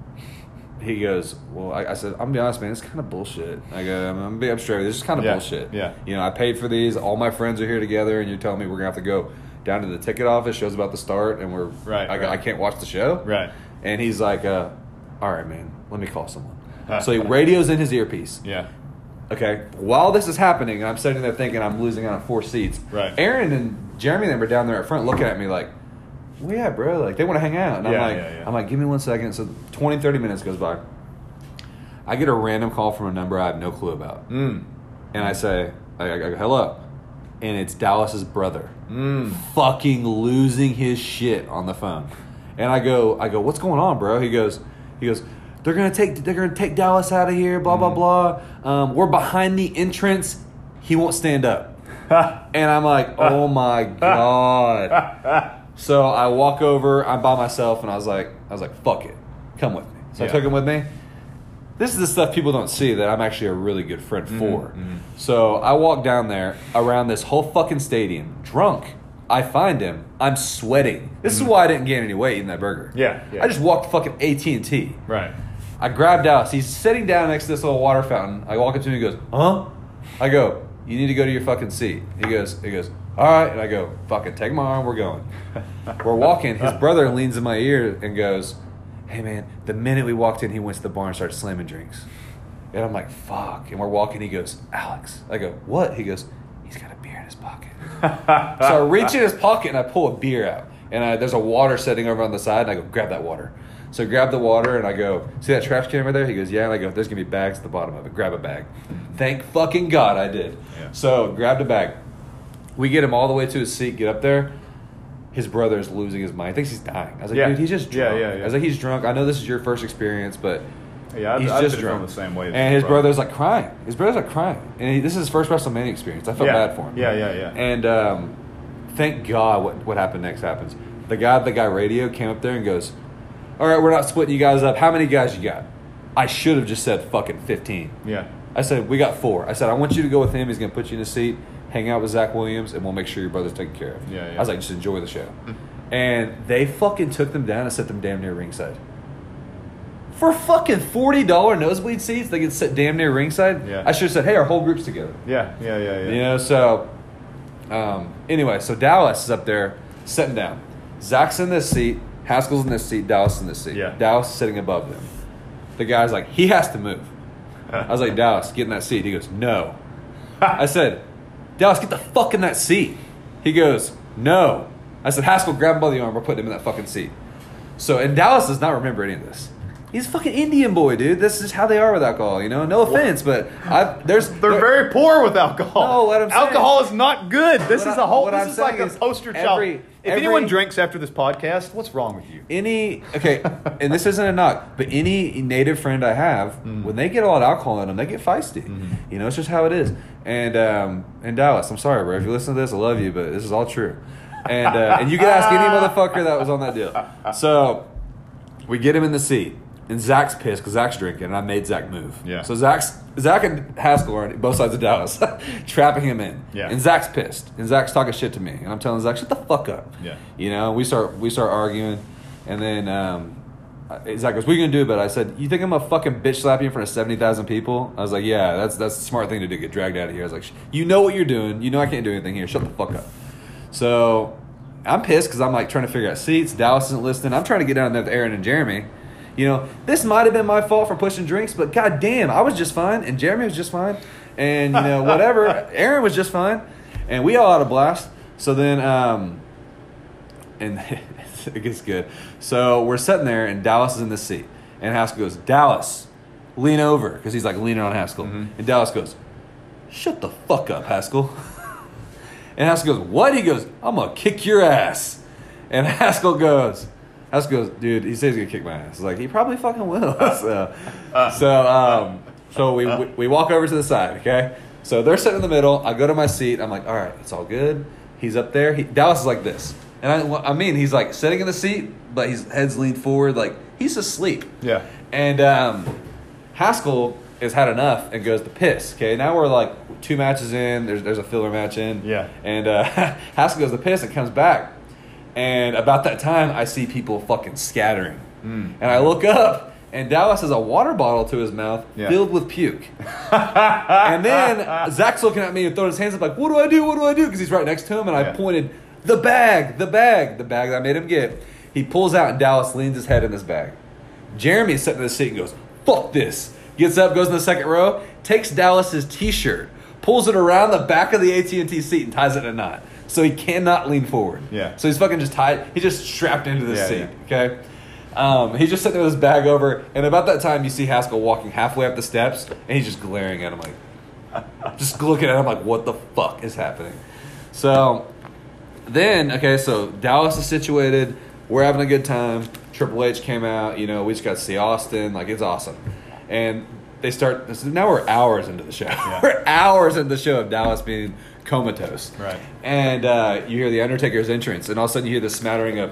he goes, well, I said, I'm going to be honest, man, it's kind of bullshit. I go, I'm being straight. This is kind of bullshit. Yeah. You know, I paid for these. All my friends are here together, and you're telling me we're going to have to go down to the ticket office. Show's about to start, and we're I can't watch the show. Right. And he's like, all right, man, let me call someone. So he radios in his earpiece. Yeah. Okay, while this is happening, I'm sitting there thinking I'm losing out on four seats. Right. Aaron and Jeremy, they were down there at front looking at me like, well, yeah, bro, like they want to hang out. And I'm like, give me 1 second. So 20, 30 minutes goes by. I get a random call from a number I have no clue about. Mm. And I say, I go, hello. And it's Dallas's brother. Mm. Fucking losing his shit on the phone. And I go, what's going on, bro? He goes, They're gonna take Dallas out of here. Blah blah blah. We're behind the entrance. He won't stand up. And I'm like, oh my god. So I walk over. I'm by myself, and I was like, fuck it, come with me. So I took him with me. This is the stuff people don't see that I'm actually a really good friend for. Mm-hmm. So I walk down there around this whole fucking stadium, drunk. I find him. I'm sweating. This is why I didn't gain any weight eating that burger. Yeah. I just walked fucking AT&T. Right. I grabbed Dallas. He's sitting down next to this little water fountain. I walk up to him. He goes, huh? I go, you need to go to your fucking seat. He goes, all right. And I go, fucking take my arm. We're going. We're walking. His brother leans in my ear and goes, hey, man, the minute we walked in, he went to the bar and started slamming drinks. And I'm like, fuck. And we're walking. He goes, Alex. I go, what? He goes, he's got a beer in his pocket. So I reach in his pocket and I pull a beer out. And there's a water sitting over on the side, and I go, grab that water. So I grab the water, and I go, see that trash can over there? He goes, yeah. And I go, there's going to be bags at the bottom of it. Grab a bag. Thank fucking God I did. Yeah. So grabbed a bag. We get him all the way to his seat, get up there. His brother is losing his mind. He thinks he's dying. I was like, dude, he's just drunk. Yeah. I was like, he's drunk. I know this is your first experience, but... Yeah, I've just drunk. The same way. And his brother's like crying. And this is his first WrestleMania experience. I felt bad for him. Yeah. And thank God what happened next happens. The guy radio came up there and goes, all right, we're not splitting you guys up. How many guys you got? I should have just said fucking 15. Yeah. I said, we got 4. I said, I want you to go with him. He's going to put you in a seat, hang out with Zach Williams, and we'll make sure your brother's taken care of. Yeah. I was like, just enjoy the show. And they fucking took them down and set them damn near ringside. For fucking $40 nosebleed seats, they could sit damn near ringside. Yeah. I should have said, hey, our whole group's together. Yeah. You know, so anyway, so Dallas is up there sitting down. Zach's in this seat. Haskell's in this seat. Dallas in this seat. Yeah. Dallas is sitting above them. The guy's like, he has to move. I was like, Dallas, get in that seat. He goes, no. I said, Dallas, get the fuck in that seat. He goes, no. I said, Haskell, grab him by the arm. We're putting him in that fucking seat. So, and Dallas does not remember any of this. He's a fucking Indian boy, dude. This is how they are with alcohol, you know? No offense, but They're very poor with alcohol. No, what I'm saying. Alcohol is not good. This is like a poster child. If anyone drinks after this podcast, what's wrong with you? And this isn't a knock, but any native friend I have, when they get a lot of alcohol in them, they get feisty. You know, it's just how it is. And Dallas, I'm sorry, bro. If you listen to this, I love you, but this is all true. And you can ask any motherfucker that was on that deal. So we get him in the seat. And Zach's pissed because Zach's drinking, and I made Zach move. Yeah. So Zach and Haskell are on both sides of Dallas, trapping him in. Yeah. And Zach's pissed, and Zach's talking shit to me, and I'm telling Zach, shut the fuck up. Yeah. You know, we start arguing, and then Zach goes, "What are you gonna do about it?" I said, "You think I'm gonna fucking bitch slap you in front of 70,000 people?" I was like, "Yeah, that's the smart thing to do. Get dragged out of here." I was like, "You know what you're doing. You know I can't do anything here. Shut the fuck up." So I'm pissed because I'm like trying to figure out seats. Dallas isn't listening. I'm trying to get down there with Aaron and Jeremy. You know, this might have been my fault for pushing drinks, but goddamn, I was just fine, and Jeremy was just fine, and, you know, whatever. Aaron was just fine, and we all had a blast. So then, and it gets good. So we're sitting there, and Dallas is in the seat, and Haskell goes, Dallas, lean over, because he's, like, leaning on Haskell. Mm-hmm. And Dallas goes, shut the fuck up, Haskell. And Haskell goes, what? He goes, I'm going to kick your ass. And Haskell goes, dude, he says he's going to kick my ass. I was like, he probably fucking will. So we walk over to the side, okay? So they're sitting in the middle. I go to my seat. I'm like, all right, it's all good. He's up there. Dallas is like this. And I mean, he's like sitting in the seat, but his head's leaned forward. Like, he's asleep. Yeah. And Haskell has had enough and goes to piss. Okay, now we're like two matches in. There's a filler match in. Yeah. And Haskell goes to piss and comes back. And about that time, I see people fucking scattering. Mm. And I look up, and Dallas has a water bottle to his mouth filled with puke. And then Zach's looking at me and throwing his hands up like, what do I do? What do I do? Because he's right next to him. And I pointed, the bag that I made him get. He pulls out, and Dallas leans his head in this bag. Jeremy is sitting in the seat and goes, fuck this. Gets up, goes in the second row, takes Dallas's T-shirt, pulls it around the back of the AT&T seat and ties it in a knot. So he cannot lean forward. Yeah. So he's fucking just tied. He's just strapped into the seat. Yeah. Okay. He's just sitting with his bag over, and about that time you see Haskell walking halfway up the steps, and he's just glaring at him like, just looking at him like, what the fuck is happening? So then, okay, so Dallas is situated. We're having a good time. Triple H came out. You know, we just got to see Austin. Like, it's awesome. And they start. Now we're hours into the show. Yeah. We're hours into the show of Dallas being comatose. Right. And you hear the Undertaker's entrance, and all of a sudden you hear the smattering of,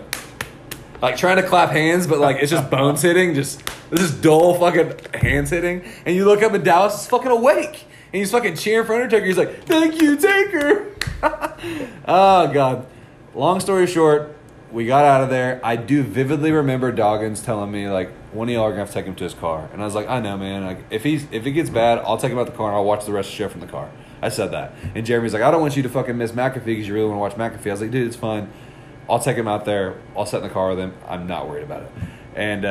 like, trying to clap hands, but, like, it's just bones hitting. This is dull fucking hands hitting. And you look up, and Dallas is fucking awake. And he's fucking cheering for Undertaker. He's like, thank you, Taker. Oh, God. Long story short, we got out of there. I do vividly remember Doggins telling me, like, one of y'all are going to have to take him to his car. And I was like, I know, man. Like, if it gets bad, I'll take him out the car, and I'll watch the rest of the show from the car. I said that. And Jeremy's like, I don't want you to fucking miss McAfee because you really want to watch McAfee. I was like, dude, it's fine. I'll take him out there. I'll sit in the car with him. I'm not worried about it. And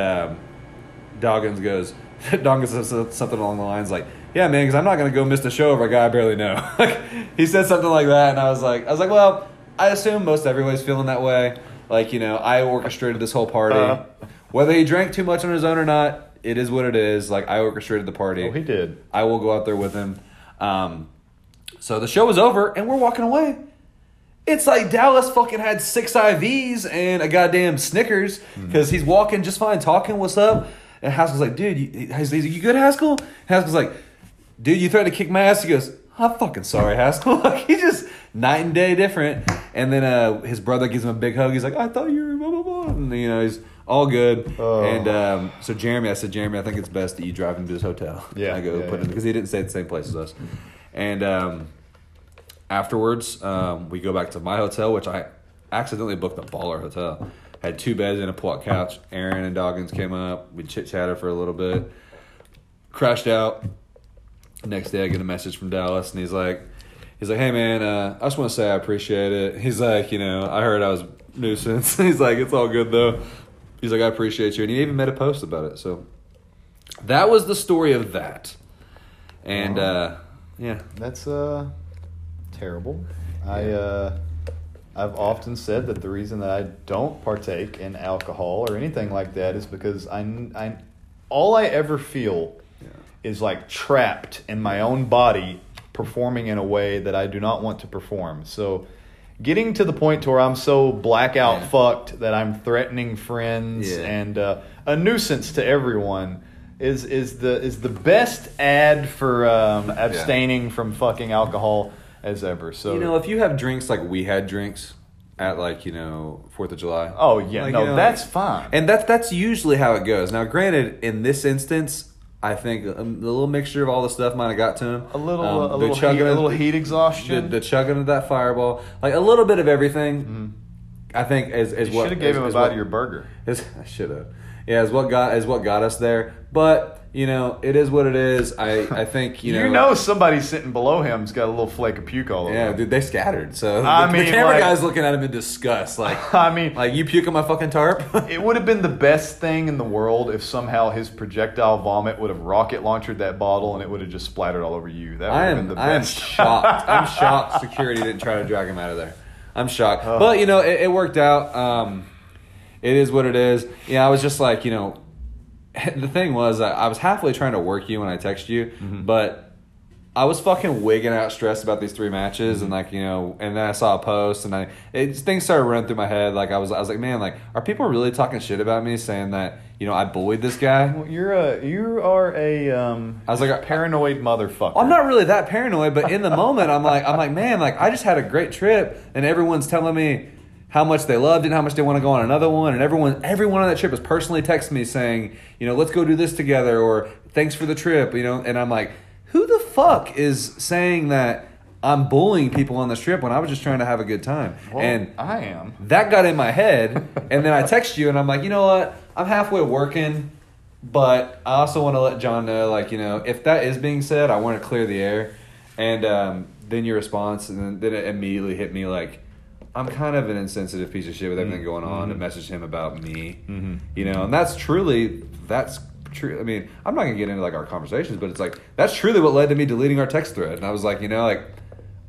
Doggins says something along the lines like, yeah, man, because I'm not going to go miss the show over a guy I barely know. Like, he said something like that, and I was like, well, I assume most everybody's feeling that way. Like, you know, I orchestrated this whole party. Whether he drank too much on his own or not, it is what it is. Like, I orchestrated the party. Oh, he did. I will go out there with him. So the show was over, and we're walking away. It's like Dallas fucking had 6 IVs and a goddamn Snickers because he's walking just fine, talking, what's up? And Haskell's like, dude, you good, Haskell? Haskell's like, dude, you threatened to kick my ass. He goes, I'm fucking sorry, Haskell. Like, he's just night and day different. And then his brother gives him a big hug. He's like, I thought you were blah, blah, blah. And, you know, he's all good. Oh. And so I said, Jeremy, I think it's best that you drive him to his hotel. Yeah. And I go put him because he didn't stay at the same place as us. And afterwards, we go back to my hotel, which I accidentally booked a baller hotel. Had 2 beds and a pull-out couch. Aaron and Doggins came up. We chit-chatted for a little bit. Crashed out. Next day, I get a message from Dallas, and he's like, hey, man, I just want to say I appreciate it. He's like, you know, I heard I was a nuisance. He's like, it's all good, though. He's like, I appreciate you. And he even made a post about it. So that was the story of that. And, yeah. That's... terrible. I've often said that the reason that I don't partake in alcohol or anything like that is because I all I ever feel is like trapped in my own body performing in a way that I do not want to perform. So getting to the point to where I'm so blackout fucked that I'm threatening friends and a nuisance to everyone is the best ad for abstaining from fucking alcohol as ever. So, you know, if you have drinks like we had drinks at, like, you know, 4th of July. Oh, yeah. Like, no, you know, that's fine. And that's usually how it goes. Now, granted, in this instance, I think a little mixture of all the stuff might have got to him. A little heat exhaustion. The chugging of that fireball. Like, a little bit of everything, I think, is what... You should have gave him a bite of your burger. I should have. Yeah, is what got us there. But... You know, it is what it is. I think, you know... You know somebody sitting below him's got a little flake of puke all over him. Yeah, dude, they scattered. So the camera guy's looking at him in disgust. Like, I mean... Like, you puke on my fucking tarp? It would have been the best thing in the world if somehow his projectile vomit would have rocket launchered that bottle and it would have just splattered all over you. That would have been the best. I am shocked. I'm shocked security didn't try to drag him out of there. I'm shocked. Oh. But, you know, it worked out. It is what it is. Yeah, I was just like, you know... The thing was, I was halfway trying to work you when I texted you, but I was fucking wigging out stressed about these three matches, and like, you know, and then I saw a post, and things started running through my head. Like I was like, man, like, are people really talking shit about me, saying that, you know, I bullied this guy? Well, you are a I was like a paranoid motherfucker. I'm not really that paranoid, but in the moment, I'm like, man, like, I just had a great trip, and everyone's telling me how much they loved it, and how much they want to go on another one, and everyone on that trip was personally texting me saying, you know, let's go do this together, or thanks for the trip, you know, and I'm like, who the fuck is saying that I'm bullying people on this trip when I was just trying to have a good time? Well, and I am. That got in my head, and then I text you, and I'm like, you know what? I'm halfway working, but I also want to let John know, like, you know, if that is being said, I want to clear the air. And then your response, and then it immediately hit me like, I'm kind of an insensitive piece of shit with everything going on, and message him about me, you know, and that's true. I mean, I'm not gonna get into like our conversations, but it's like that's truly what led to me deleting our text thread. And I was like, you know, like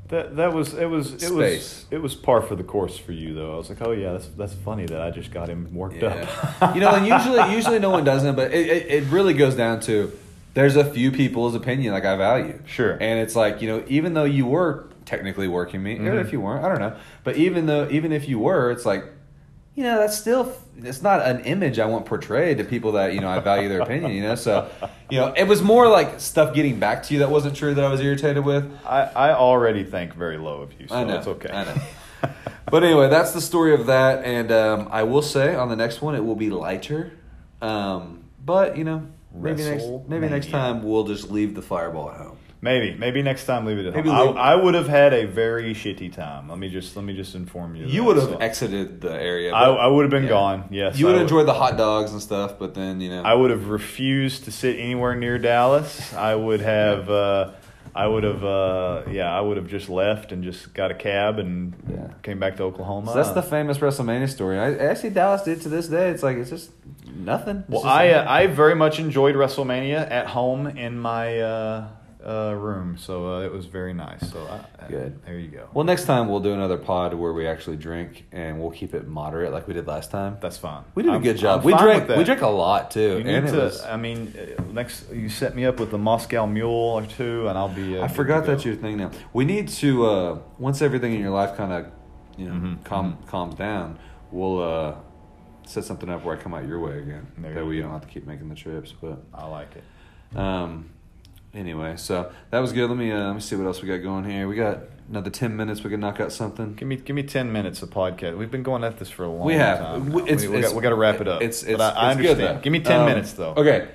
that was par for the course for you though. I was like, oh yeah, that's funny that I just got him worked up. You know, and usually no one doesn't, but it really goes down to there's a few people's opinion like I value. Sure. And it's like, you know, even though you were technically working me, or if you weren't, I don't know. But even if you were, it's like, you know, that's still, it's not an image I want portrayed to people that, you know, I value their opinion, you know? So, you know, it was more like stuff getting back to you that wasn't true that I was irritated with. I already think very low of you, so that's okay. I know. But anyway, that's the story of that. And I will say on the next one, it will be lighter. But, you know, maybe next time we'll just leave the fireball at home. Maybe next time leave it at home. I would have had a very shitty time. Let me just inform you. You would have exited the area. I would have been gone. Yes, you would have enjoyed the hot dogs and stuff, but then, you know, I would have refused to sit anywhere near Dallas. I would have just left and just got a cab and came back to Oklahoma. So that's the famous WrestleMania story. Actually, Dallas did to this day. It's like, it's just nothing. It's I very much enjoyed WrestleMania at home in my room, so it was very nice. So good. There you go. Well, next time we'll do another pod where we actually drink, and we'll keep it moderate like we did last time. That's fine. We did a good job. We drank a lot too. Next you set me up with the Moscow Mule or two, and I'll be. I forgot that's your thing now. We need to once everything in your life kind of, you know, calms down. We'll set something up where I come out your way again. That way you don't have to keep making the trips. But I like it. Anyway, so that was good. Let me see what else we got going here. We got another 10 minutes. We can knock out something. Give me 10 minutes of podcast. We've been going at this for a long time. We got to wrap it up. I understand. Good, give me 10 minutes though. Okay, let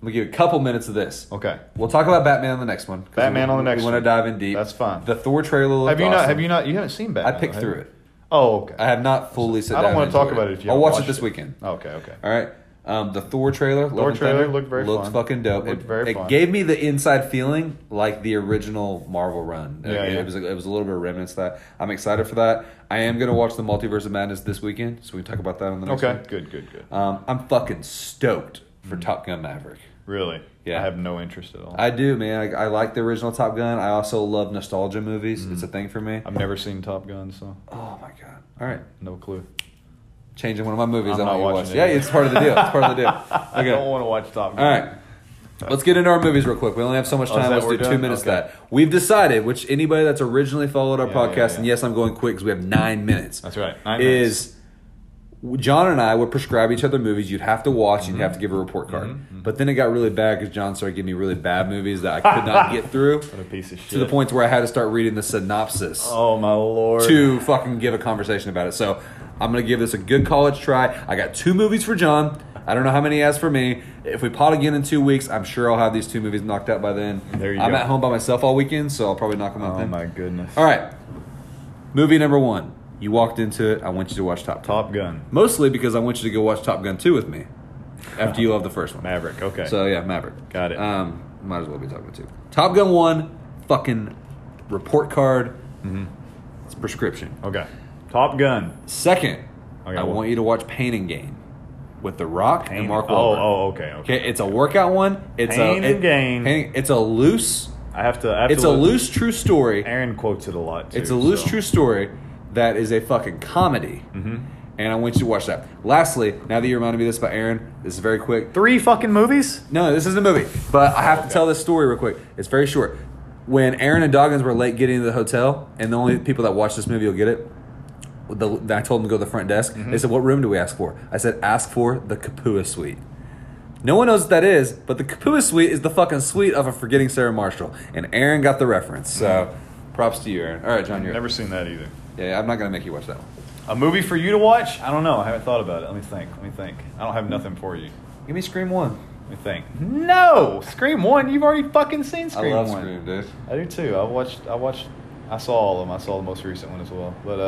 me give you a couple minutes of this. Okay, we'll talk about Batman on the next one. We want to dive in deep. That's fine. The Thor trailer. You haven't seen Batman? I picked through it. Oh, okay. I have not fully sat down. I don't want to talk about it. I'll watch it this weekend. Okay. All right. The Thor trailer looked fucking dope. It gave me the inside feeling like the original Marvel run. It was a little bit of remnants that. I'm excited for that. I am gonna watch The Multiverse of Madness this weekend, so we can talk about that on the next one. Good. I'm fucking stoked for Top Gun Maverick. Really? Yeah. I have no interest at all. I do, man. I like the original Top Gun. I also love nostalgia movies. It's a thing for me. I've never seen Top Gun, so. Oh my god. All right. No clue. Changing one of my movies I want you to watch. Yeah, it's part of the deal. Okay. I don't want to watch Top Gun. All right. Let's get into our movies real quick. We only have so much time. Let's do 2 minutes of that. We've decided, which anybody that's originally followed our podcast, and yes, I'm going quick because we have 9 minutes. That's right. 9 minutes. John and I would prescribe each other movies you'd have to watch and you'd have to give a report card. But then it got really bad because John started giving me really bad movies that I could not get through. What a piece of shit. To the point where I had to start reading the synopsis. Oh, my Lord. To fucking give a conversation about it. So I'm going to give this a good college try. I got 2 movies for John. I don't know how many he has for me. If we pot again in 2 weeks, I'm sure I'll have these 2 movies knocked out by then. There you go. I'm at home by myself all weekend, so I'll probably knock them out then. Oh, my goodness. All right. Movie number 1. You walked into it. I want you to watch Top Gun. Mostly because I want you to go watch Top Gun 2 with me after you love the first one. Maverick, okay. So, yeah, Maverick. Got it. Might as well be Top Gun 2. Top Gun 1, fucking report card. It's prescription. Okay. Top Gun. Second, I want you to watch Pain and Gain with The Rock and Mark Wahlberg. Okay. It's a workout one. It's a loose. It's a loose true story. Aaron quotes it a lot, too. It's a loose true story. That is a fucking comedy. And I want you to watch that. Lastly, now that you reminded me of this by Aaron, this is very quick. 3 fucking movies? No, this isn't a movie. But I have to tell this story real quick. It's very short. when Aaron and Doggins were late getting to the hotel, and the only people that watch this movie will get it, I told them to go to the front desk. Mm-hmm. They said, what room do we ask for? I said, ask for the Kapua Suite. No one knows what that is, but the Kapua Suite is the fucking suite of a Forgetting Sarah Marshall. And Aaron got the reference, so props to you, Aaron. All right, John, you're never seen that either. Yeah, I'm not going to make you watch that one. A movie for you to watch? I don't know. I haven't thought about it. Let me think. I don't have nothing for you. Give me Scream 1. Let me think. No! Scream 1? You've already fucking seen Scream 1. I love 1. Scream, dude. I do, too. I saw all of them. I saw the most recent one as well. But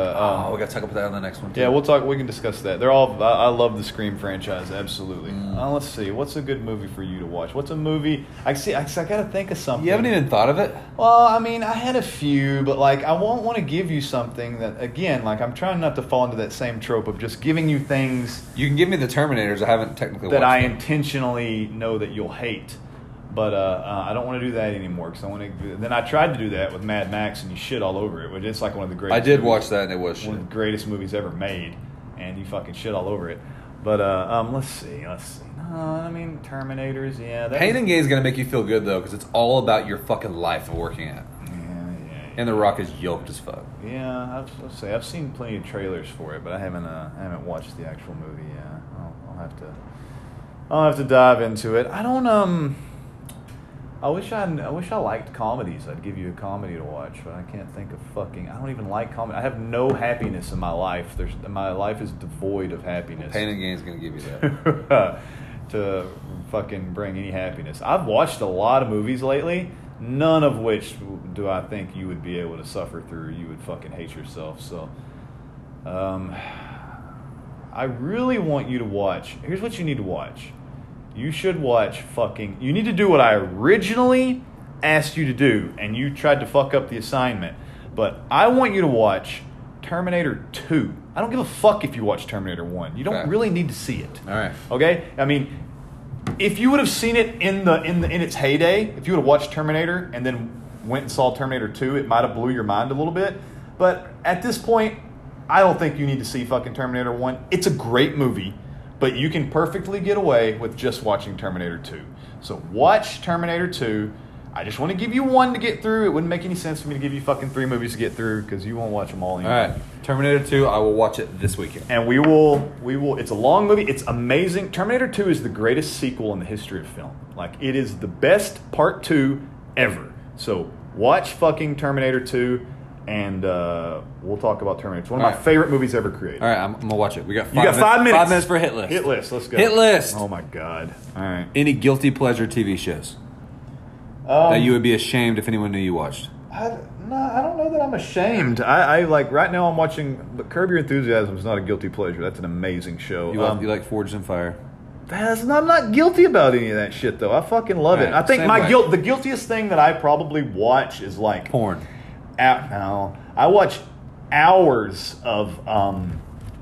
we got to talk about that on the next one, too. Yeah, we'll talk. We can discuss that. They're all. I love the Scream franchise, absolutely. Let's see. What's a good movie for you to watch? What's a movie? I got to think of something. You haven't even thought of it? Well, I mean, I had a few, but I won't want to give you something that, again, I'm trying not to fall into that same trope of just giving you things. You can give me the Terminators. I haven't technically watched that I intentionally know that you'll hate. But I don't want to do that anymore because I want to. Then I tried to do that with Mad Max, and you shit all over it. Which it's one of the greatest. I did watch that, and it was one of the greatest movies ever made, and you fucking shit all over it. But let's see. No, I mean Terminators. Yeah, Pain and Gain is gonna make you feel good though, because it's all about your fucking life of working at. Yeah. And The Rock is yoked as fuck. Yeah, I've seen plenty of trailers for it, but I haven't watched the actual movie. Yeah, I'll have to dive into it. I don't I wish I liked comedies. I'd give you a comedy to watch, but I can't think of fucking. I don't even like comedy. I have no happiness in my life. My life is devoid of happiness. Pain and Gain is gonna give you that to fucking bring any happiness. I've watched a lot of movies lately, none of which do I think you would be able to suffer through. You would fucking hate yourself. So, I really want you to watch. Here's what you need to watch. You should watch fucking... You need to do what I originally asked you to do, and you tried to fuck up the assignment. But I want you to watch Terminator 2. I don't give a fuck if you watch Terminator 1. You don't really need to see it. All right. Okay? I mean, if you would have seen it in its heyday, if you would have watched Terminator and then went and saw Terminator 2, it might have blew your mind a little bit. But at this point, I don't think you need to see fucking Terminator 1. It's a great movie. But you can perfectly get away with just watching Terminator 2. So watch Terminator 2. I just want to give you one to get through. It wouldn't make any sense for me to give you fucking three movies to get through because you won't watch them all anymore. All right. Terminator 2, I will watch it this weekend. And we will. It's a long movie. It's amazing. Terminator 2 is the greatest sequel in the history of film. It is the best part 2 ever. So watch fucking Terminator 2. And we'll talk about Terminator. It's one of my favorite movies ever created. All right, I'm going to watch it. We got 5 minutes. You got 5 minutes. 5 minutes for Hit List. Hit List, let's go. Hit List. Oh, my God. All right. Any guilty pleasure TV shows that you would be ashamed if anyone knew you watched? I don't know that I'm ashamed. Right now I'm watching, but Curb Your Enthusiasm is not a guilty pleasure. That's an amazing show. You like Forged in Fire? I'm not guilty about any of that shit, though. I fucking love it. I think the guiltiest thing that I probably watch is porn. I watch hours of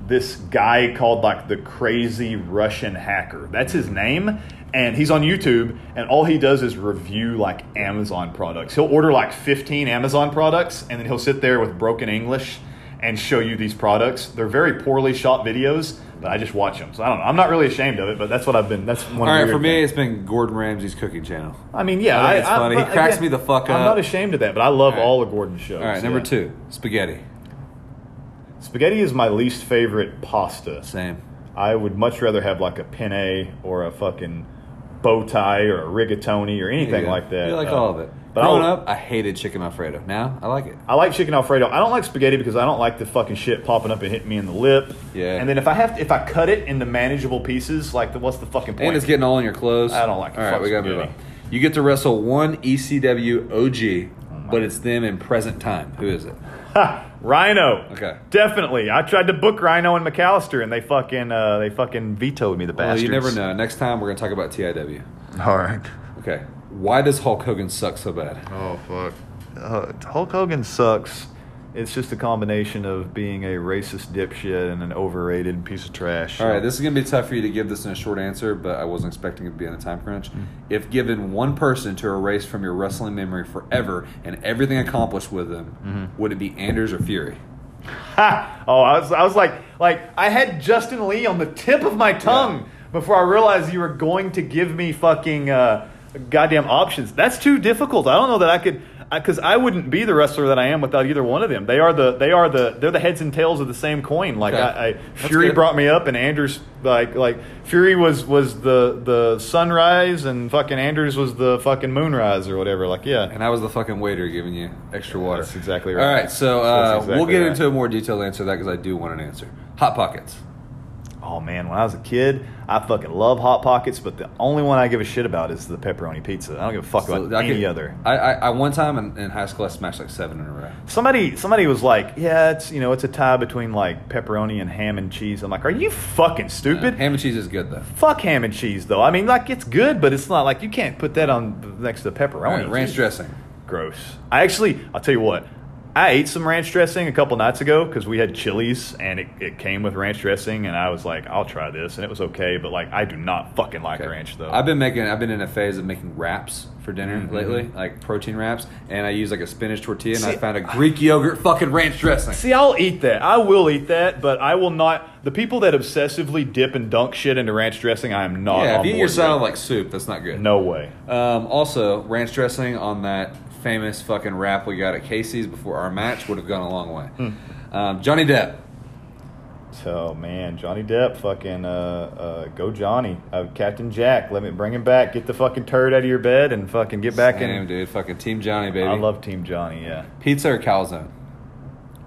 this guy called the Crazy Russian Hacker. That's his name, and he's on YouTube, and all he does is review Amazon products. He'll order 15 Amazon products, and then he'll sit there with broken English and show you these products. They're very poorly shot videos, but I just watch them. So I don't know. I'm not really ashamed of it, but that's what I've been. That's one. All right, for me, it's been Gordon Ramsay's cooking channel. I mean, yeah, it's funny. He cracks me the fuck up. I'm not ashamed of that, but I love all of Gordon's shows. All right, number 2, spaghetti. Spaghetti is my least favorite pasta. Same. I would much rather have a penne or a fucking bow tie or a rigatoni or anything like that. You like all of it. But growing up, I hated chicken Alfredo. Now, I like it. I like chicken Alfredo. I don't like spaghetti because I don't like the fucking shit popping up and hitting me in the lip. Yeah. And then if I cut it into manageable pieces, what's the fucking point? And it's getting all in your clothes. I don't like it. All right, we got to move on. You get to wrestle one ECW OG, but it's them in present time. Who is it? Ha! Rhino. Okay. Definitely. I tried to book Rhino and McAllister, and they fucking vetoed me, the bastards. You never know. Next time, we're going to talk about TIW. All right. Okay. Why does Hulk Hogan suck so bad? Oh, fuck. Hulk Hogan sucks. It's just a combination of being a racist dipshit and an overrated piece of trash. All right, this is going to be tough for you to give this in a short answer, but I wasn't expecting it to be in a time crunch. Mm-hmm. If given one person to erase from your wrestling memory forever and everything accomplished with them, would it be Anders or Fury? Ha! Oh, I was like I had Justin Lee on the tip of my tongue before I realized you were going to give me fucking... goddamn options. That's too difficult. I don't know that I could. because I wouldn't be the wrestler that I am without either one of them. They're the heads and tails of the same coin. Like okay. Fury brought me up, and Andrews like Fury was the sunrise, and fucking Andrews was the fucking moonrise or whatever. Like yeah, and I was the fucking waiter giving you extra water. That's exactly right. All right, so we'll get into a more detailed answer to that because I do want an answer. Hot Pockets. Oh man, when I was a kid, I fucking love Hot Pockets, but the only one I give a shit about is the pepperoni pizza. I don't give a fuck about any other. I one time in high school I smashed like 7 in a row. Somebody was like, yeah, it's a tie between like pepperoni and ham and cheese. I'm like, are you fucking stupid? Ham and cheese is good though. Fuck ham and cheese though. I mean, like it's good, but it's not like you can't put that on next to pepperoni. All right, ranch dressing. Gross. I'll tell you what. I ate some ranch dressing a couple nights ago because we had Chili's and it came with ranch dressing, and I was like, I'll try this, and it was okay, but like I do not fucking like ranch though. I've been in a phase of making wraps for dinner lately, like protein wraps, and I use like a spinach tortilla, and I found a Greek yogurt fucking ranch dressing. See, I'll eat that. I will eat that, but I will not. The people that obsessively dip and dunk shit into ranch dressing, I am not. Yeah, if you eat your salad like soup, that's not good. No way. Also, ranch dressing on that famous fucking rap we got at Casey's before our match would have gone a long way. Johnny Depp. Oh man, Johnny Depp, fucking go Johnny. Captain Jack, let me bring him back. Get the fucking turd out of your bed and fucking get back in. Damn, dude, fucking Team Johnny, baby. I love Team Johnny. Yeah. Pizza or calzone?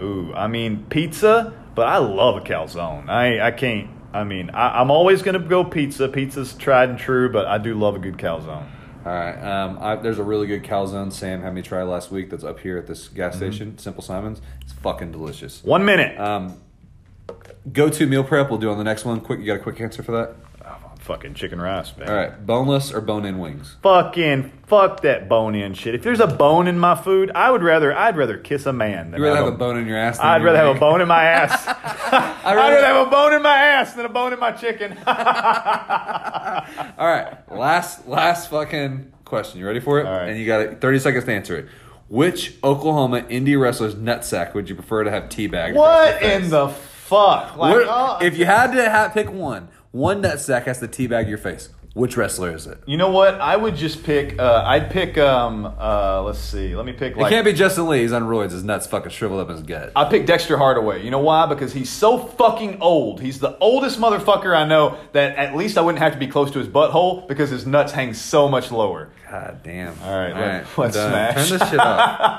Ooh, I mean pizza, but I love a calzone. I can't. I mean, I'm always gonna go pizza. Pizza's tried and true, but I do love a good calzone. All right, there's a really good calzone Sam had me try last week that's up here at this gas station, Simple Simon's. It's fucking delicious. 1 minute. Go-to meal prep, we'll do on the next one. Quick, you got a quick answer for that? Oh, fucking chicken rice, man. All right, boneless or bone-in wings? Fuck that bone-in shit. If there's a bone in my food, I'd rather kiss a man. You'd rather have a bone in your ass than I'd rather have a bone in my ass. I'd rather have a bone in my ass than a bone in my chicken. All right, last fucking question. You ready for it? All right. And you got 30 seconds to answer it. Which Oklahoma indie wrestler's nutsack would you prefer to have teabagged? What in the fuck? If you had to pick one nutsack has to teabag your face, which wrestler is it? You know what? I would just pick. I'd pick. Let's see. Let me pick. It can't be Justin Lee. He's on roids. His nuts fucking shriveled up in his gut. I pick Dexter Hardaway. You know why? Because he's so fucking old. He's the oldest motherfucker I know. That at least I wouldn't have to be close to his butthole because his nuts hang so much lower. God damn. All right. Let's smash. Turn this shit off.